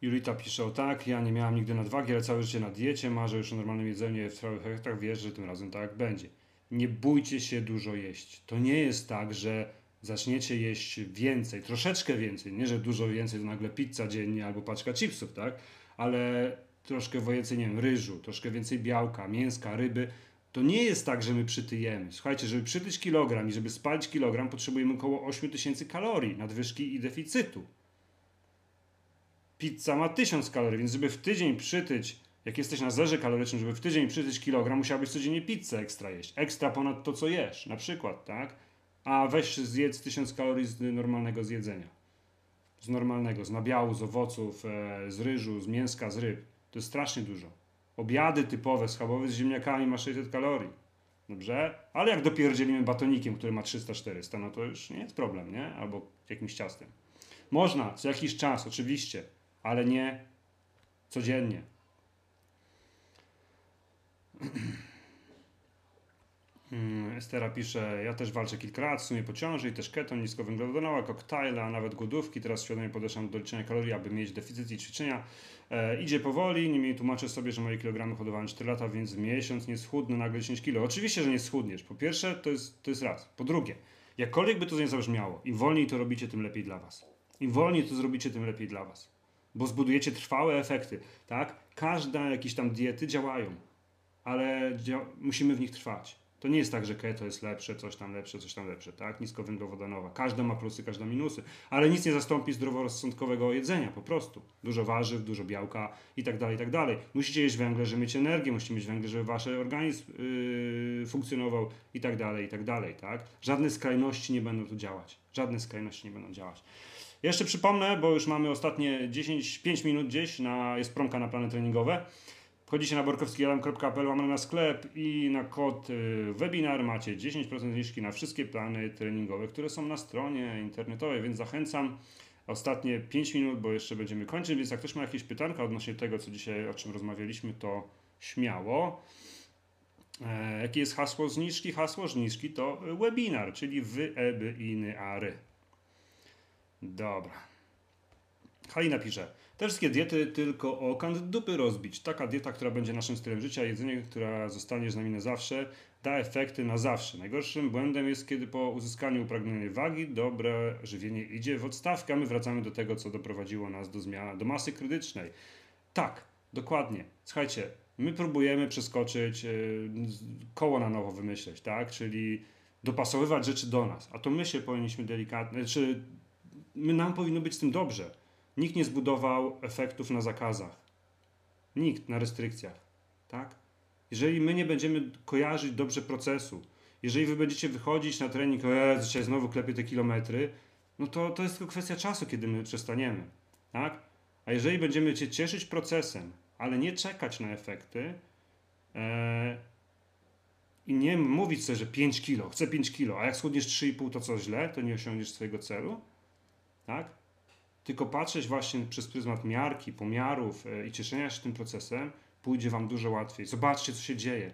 Julita pisze, o tak, ja nie miałam nigdy nadwagi, ale całe życie na diecie, marzę już o normalnym jedzeniu w trwałych efektach, wiesz, że tym razem tak będzie. Nie bójcie się dużo jeść. To nie jest tak, że zaczniecie jeść więcej, troszeczkę więcej, nie, że dużo więcej, to nagle pizza dziennie albo paczka chipsów, tak? Ale troszkę więcej, nie wiem, ryżu, troszkę więcej białka, mięska, ryby. To nie jest tak, że my przytyjemy. Słuchajcie, żeby przytyć kilogram i żeby spalić kilogram, potrzebujemy około osiem tysięcy kalorii nadwyżki i deficytu. Pizza ma tysiąc kalorii, więc żeby w tydzień przytyć, jak jesteś na zerze kalorycznym, żeby w tydzień przytyć kilogram, musiałbyś codziennie pizzę ekstra jeść. Ekstra ponad to, co jesz, na przykład, tak? A weź zjedz tysiąc kalorii z normalnego zjedzenia. Z normalnego, z nabiału, z owoców, e, z ryżu, z mięska, z ryb. To jest strasznie dużo. Obiady typowe, schabowe z ziemniakami ma sześćset kalorii. Dobrze? Ale jak dopierdzielimy batonikiem, który ma trzysta czterysta, no to już nie jest problem, nie? Albo jakimś ciastem. Można, co jakiś czas, oczywiście, ale nie codziennie. Hmm, Estera pisze, ja też walczę kilka lat, w sumie po ciąży i też keto, niskowęglowodanowe, koktajle, a nawet głodówki. Teraz świadomie podeszłam do liczenia kalorii, aby mieć deficyt i ćwiczenia. E, idzie powoli, niemniej tłumaczę sobie, że moje kilogramy hodowałem cztery lata, więc w miesiąc nie schudnę nagle dziesięć kilo. Oczywiście, że nie schudniesz. Po pierwsze, to jest, to jest raz. Po drugie, jakkolwiek by to nie zabrzmiało, im wolniej to robicie, tym lepiej dla Was. Im wolniej to zrobicie, tym lepiej dla Was. Bo zbudujecie trwałe efekty, tak? Każda jakieś tam diety działają, ale dzia- musimy w nich trwać. To nie jest tak, że keto jest lepsze, coś tam lepsze, coś tam lepsze, tak? Niskowęglowodanowa. Każda ma plusy, każda minusy, ale nic nie zastąpi zdroworozsądkowego jedzenia, po prostu. Dużo warzyw, dużo białka i tak dalej, i tak dalej. Musicie jeść węgle, żeby mieć energię, musicie mieć węgle, żeby wasz organizm yy, funkcjonował i tak dalej, i tak dalej, tak? Żadne skrajności nie będą tu działać. Żadne skrajności nie będą działać. Jeszcze przypomnę, bo już mamy ostatnie dziesięć, pięć minut gdzieś, na, jest promka na plany treningowe. Wchodzicie na borkowski jeden kropka p l, łamane na sklep i na kod webinar macie dziesięć procent zniżki na wszystkie plany treningowe, które są na stronie internetowej, więc zachęcam. Ostatnie pięć minut, bo jeszcze będziemy kończyć, więc jak ktoś ma jakieś pytanka odnośnie tego, co dzisiaj, o czym rozmawialiśmy, to śmiało. E, jakie jest hasło zniżki? Hasło zniżki to webinar, czyli webinary. Dobra. Halina pisze. Te wszystkie diety tylko o kant dupy rozbić. Taka dieta, która będzie naszym stylem życia, jedzenie, która zostanie z nami na zawsze, da efekty na zawsze. Najgorszym błędem jest, kiedy po uzyskaniu upragnionej wagi dobre żywienie idzie w odstawkę, a my wracamy do tego, co doprowadziło nas do zmian, do masy krytycznej. Tak, dokładnie. Słuchajcie, my próbujemy przeskoczyć, koło na nowo wymyśleć, tak? Czyli dopasowywać rzeczy do nas. A to my się powinniśmy delikatnie, czy my, nam powinno być z tym dobrze. Nikt nie zbudował efektów na zakazach. Nikt na restrykcjach. Tak? Jeżeli my nie będziemy kojarzyć dobrze procesu, jeżeli wy będziecie wychodzić na trening, e, dzisiaj znowu klepię te kilometry, no to, to jest tylko kwestia czasu, kiedy my przestaniemy. Tak? A jeżeli będziemy się cieszyć procesem, ale nie czekać na efekty e, i nie mówić sobie, że pięć kilo, chcę pięć kilo, a jak schudniesz trzy i pół, to co źle, to nie osiągniesz swojego celu. Tak? Tylko patrzeć właśnie przez pryzmat miarki, pomiarów i cieszenia się tym procesem, pójdzie Wam dużo łatwiej. Zobaczcie, co się dzieje.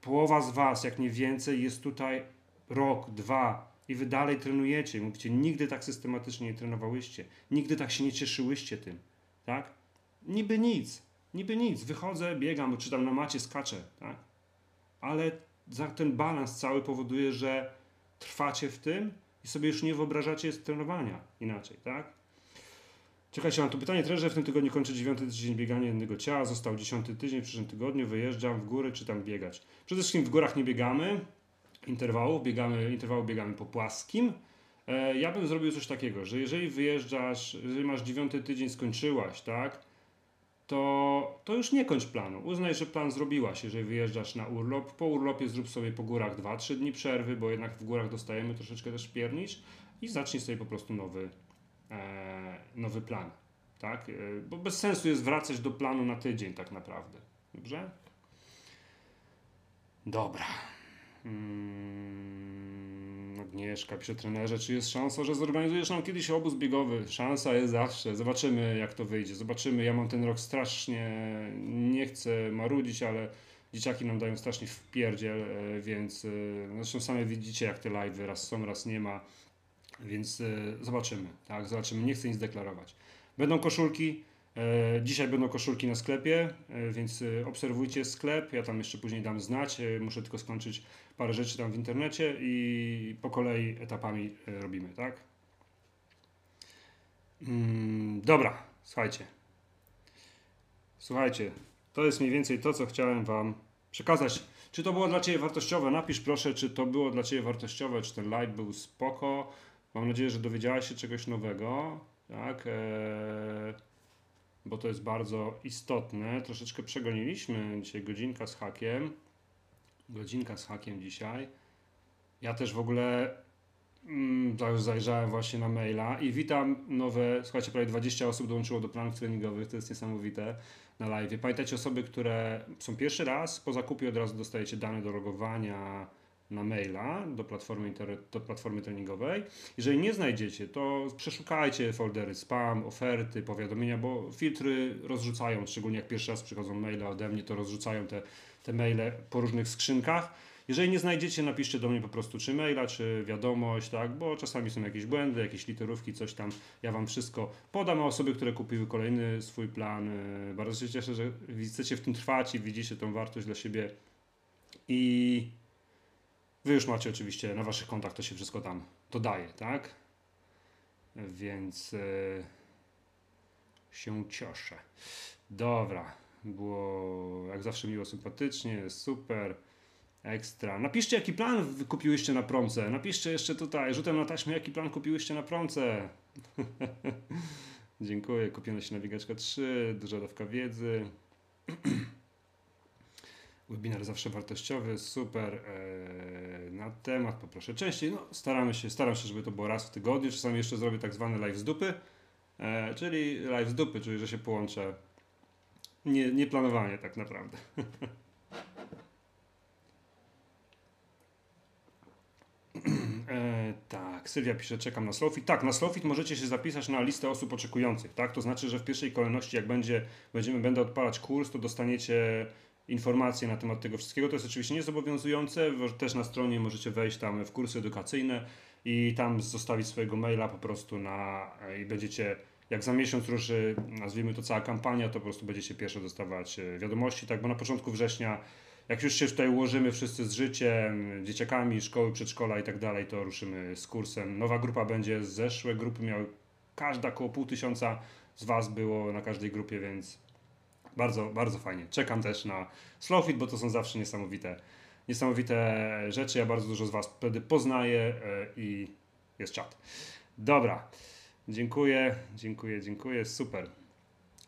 Połowa z Was, jak nie więcej, jest tutaj rok, dwa i Wy dalej trenujecie. Mówicie, nigdy tak systematycznie nie trenowałyście, nigdy tak się nie cieszyłyście tym, tak? Niby nic, niby nic. Wychodzę, biegam, czy tam na macie skaczę, tak? Ale ten balans cały powoduje, że trwacie w tym, i sobie już nie wyobrażacie trenowania inaczej, tak? Czekajcie, mam tu pytanie, trenerze, w tym tygodniu kończę dziewiąty tydzień biegania jednego ciała, został dziesiąty tydzień, w przyszłym tygodniu wyjeżdżam w góry, czy tam biegać? Przede wszystkim w górach nie biegamy, interwałów, biegamy, interwału biegamy po płaskim. E, ja bym zrobił coś takiego, że jeżeli wyjeżdżasz, jeżeli masz dziewiąty tydzień, skończyłaś, tak, to, to już nie kończ planu. Uznaj, że plan zrobiłaś, jeżeli wyjeżdżasz na urlop. Po urlopie zrób sobie po górach dwa trzy dni przerwy, bo jednak w górach dostajemy troszeczkę też piernicz i zacznij sobie po prostu nowy, e, nowy plan. Tak? E, bo bez sensu jest wracać do planu na tydzień tak naprawdę. Dobrze? Dobra. Hmm, Agnieszka pisze: trenerze, czy jest szansa, że zorganizujesz nam kiedyś obóz biegowy? Szansa jest zawsze, zobaczymy jak to wyjdzie, zobaczymy, ja mam ten rok strasznie, nie chcę marudzić, ale dzieciaki nam dają strasznie wpierdziel, więc zresztą sami widzicie jak te live'y raz są, raz nie ma, więc zobaczymy, tak, zobaczymy, nie chcę nic deklarować. Będą koszulki. Dzisiaj będą koszulki na sklepie, więc obserwujcie sklep, ja tam jeszcze później dam znać, muszę tylko skończyć parę rzeczy tam w internecie i po kolei etapami robimy, tak? Dobra, słuchajcie. Słuchajcie, to jest mniej więcej to, co chciałem wam przekazać. Czy to było dla ciebie wartościowe? Napisz proszę, czy to było dla ciebie wartościowe, czy ten live był spoko. Mam nadzieję, że dowiedziałaś się czegoś nowego, tak? Eee... bo to jest bardzo istotne. Troszeczkę przegoniliśmy dzisiaj, godzinka z hakiem. Godzinka z hakiem dzisiaj. Ja też w ogóle mm, zajrzałem właśnie na maila i witam nowe, słuchajcie, prawie dwadzieścia osób dołączyło do planów treningowych, to jest niesamowite na live. Pamiętajcie, osoby, które są pierwszy raz, po zakupie od razu dostajecie dane do logowania na maila do platformy, do platformy treningowej. Jeżeli nie znajdziecie, to przeszukajcie foldery spam, oferty, powiadomienia, bo filtry rozrzucają, szczególnie jak pierwszy raz przychodzą maile ode mnie, to rozrzucają te, te maile po różnych skrzynkach. Jeżeli nie znajdziecie, napiszcie do mnie po prostu czy maila, czy wiadomość, tak, bo czasami są jakieś błędy, jakieś literówki, coś tam, ja wam wszystko podam, a osoby, które kupiły kolejny swój plan, bardzo się cieszę, że chcecie w tym trwać i widzicie tą wartość dla siebie i wy już macie oczywiście na waszych kontach, to się wszystko tam dodaje, tak? Więc yy, się cieszę. Dobra, było jak zawsze miło, sympatycznie, super, ekstra. Napiszcie, jaki plan kupiłyście na promce. Napiszcie jeszcze tutaj, rzutem na taśmę, jaki plan kupiłyście na promce. Dziękuję, kupiona się na biegaczka trzy, duża dawka wiedzy. Webinar zawsze wartościowy, super, eee, na temat, poproszę częściej, no staramy się, staram się, żeby to było raz w tygodniu, czasami jeszcze zrobię tak zwany live z dupy, eee, czyli live z dupy, czyli że się połączę nie, nieplanowanie tak naprawdę. eee, tak, Sylwia pisze, czekam na Slow Fit. Tak, na Slow Fit możecie się zapisać na listę osób oczekujących, tak, to znaczy, że w pierwszej kolejności jak będzie, będziemy, będę odpalać kurs, to dostaniecie informacje na temat tego wszystkiego, to jest oczywiście niezobowiązujące, też na stronie możecie wejść tam w kursy edukacyjne i tam zostawić swojego maila po prostu na i będziecie, jak za miesiąc ruszy, nazwijmy to cała kampania, to po prostu będziecie pierwsze dostawać wiadomości, tak, bo na początku września, jak już się tutaj ułożymy wszyscy z życiem, dzieciakami, szkoły, przedszkola i tak dalej, to ruszymy z kursem. Nowa grupa będzie, zeszłe grupy miały, każda około pół tysiąca z was było na każdej grupie, więc bardzo, bardzo fajnie. Czekam też na Slow Fit, bo to są zawsze niesamowite, niesamowite rzeczy. Ja bardzo dużo z was wtedy poznaję i jest czat. Dobra, dziękuję, dziękuję, dziękuję, super.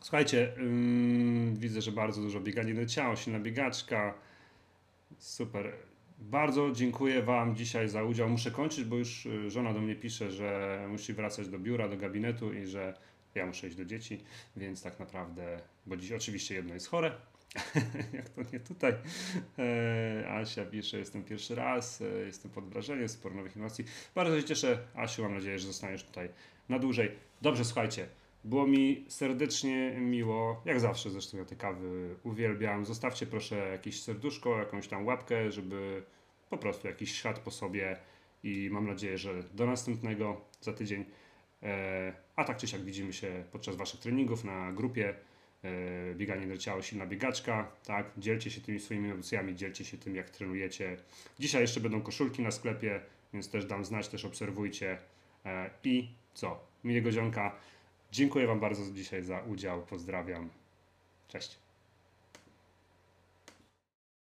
Słuchajcie, ym, widzę, że bardzo dużo bieganie do ciała, silna biegaczka, super. Bardzo dziękuję wam dzisiaj za udział. Muszę kończyć, bo już żona do mnie pisze, że musi wracać do biura, do gabinetu i że ja muszę iść do dzieci, więc tak naprawdę, bo dziś oczywiście jedno jest chore, jak to nie tutaj. E, Asia pisze, jestem pierwszy raz, e, jestem pod wrażeniem, sporo nowych innowacji. Bardzo się cieszę, Asiu, mam nadzieję, że zostaniesz tutaj na dłużej. Dobrze, słuchajcie, było mi serdecznie miło, jak zawsze zresztą ja te kawy uwielbiam. Zostawcie proszę jakieś serduszko, jakąś tam łapkę, żeby po prostu jakiś ślad po sobie i mam nadzieję, że do następnego za tydzień. A tak czy siak widzimy się podczas waszych treningów na grupie Bieganie do Ciała, Silna Biegaczka, tak? Dzielcie się tymi swoimi emocjami, dzielcie się tym jak trenujecie. Dzisiaj jeszcze będą koszulki na sklepie, więc też dam znać, też obserwujcie. I co? Miłego dzionka. Dziękuję wam bardzo dzisiaj za udział, pozdrawiam. Cześć.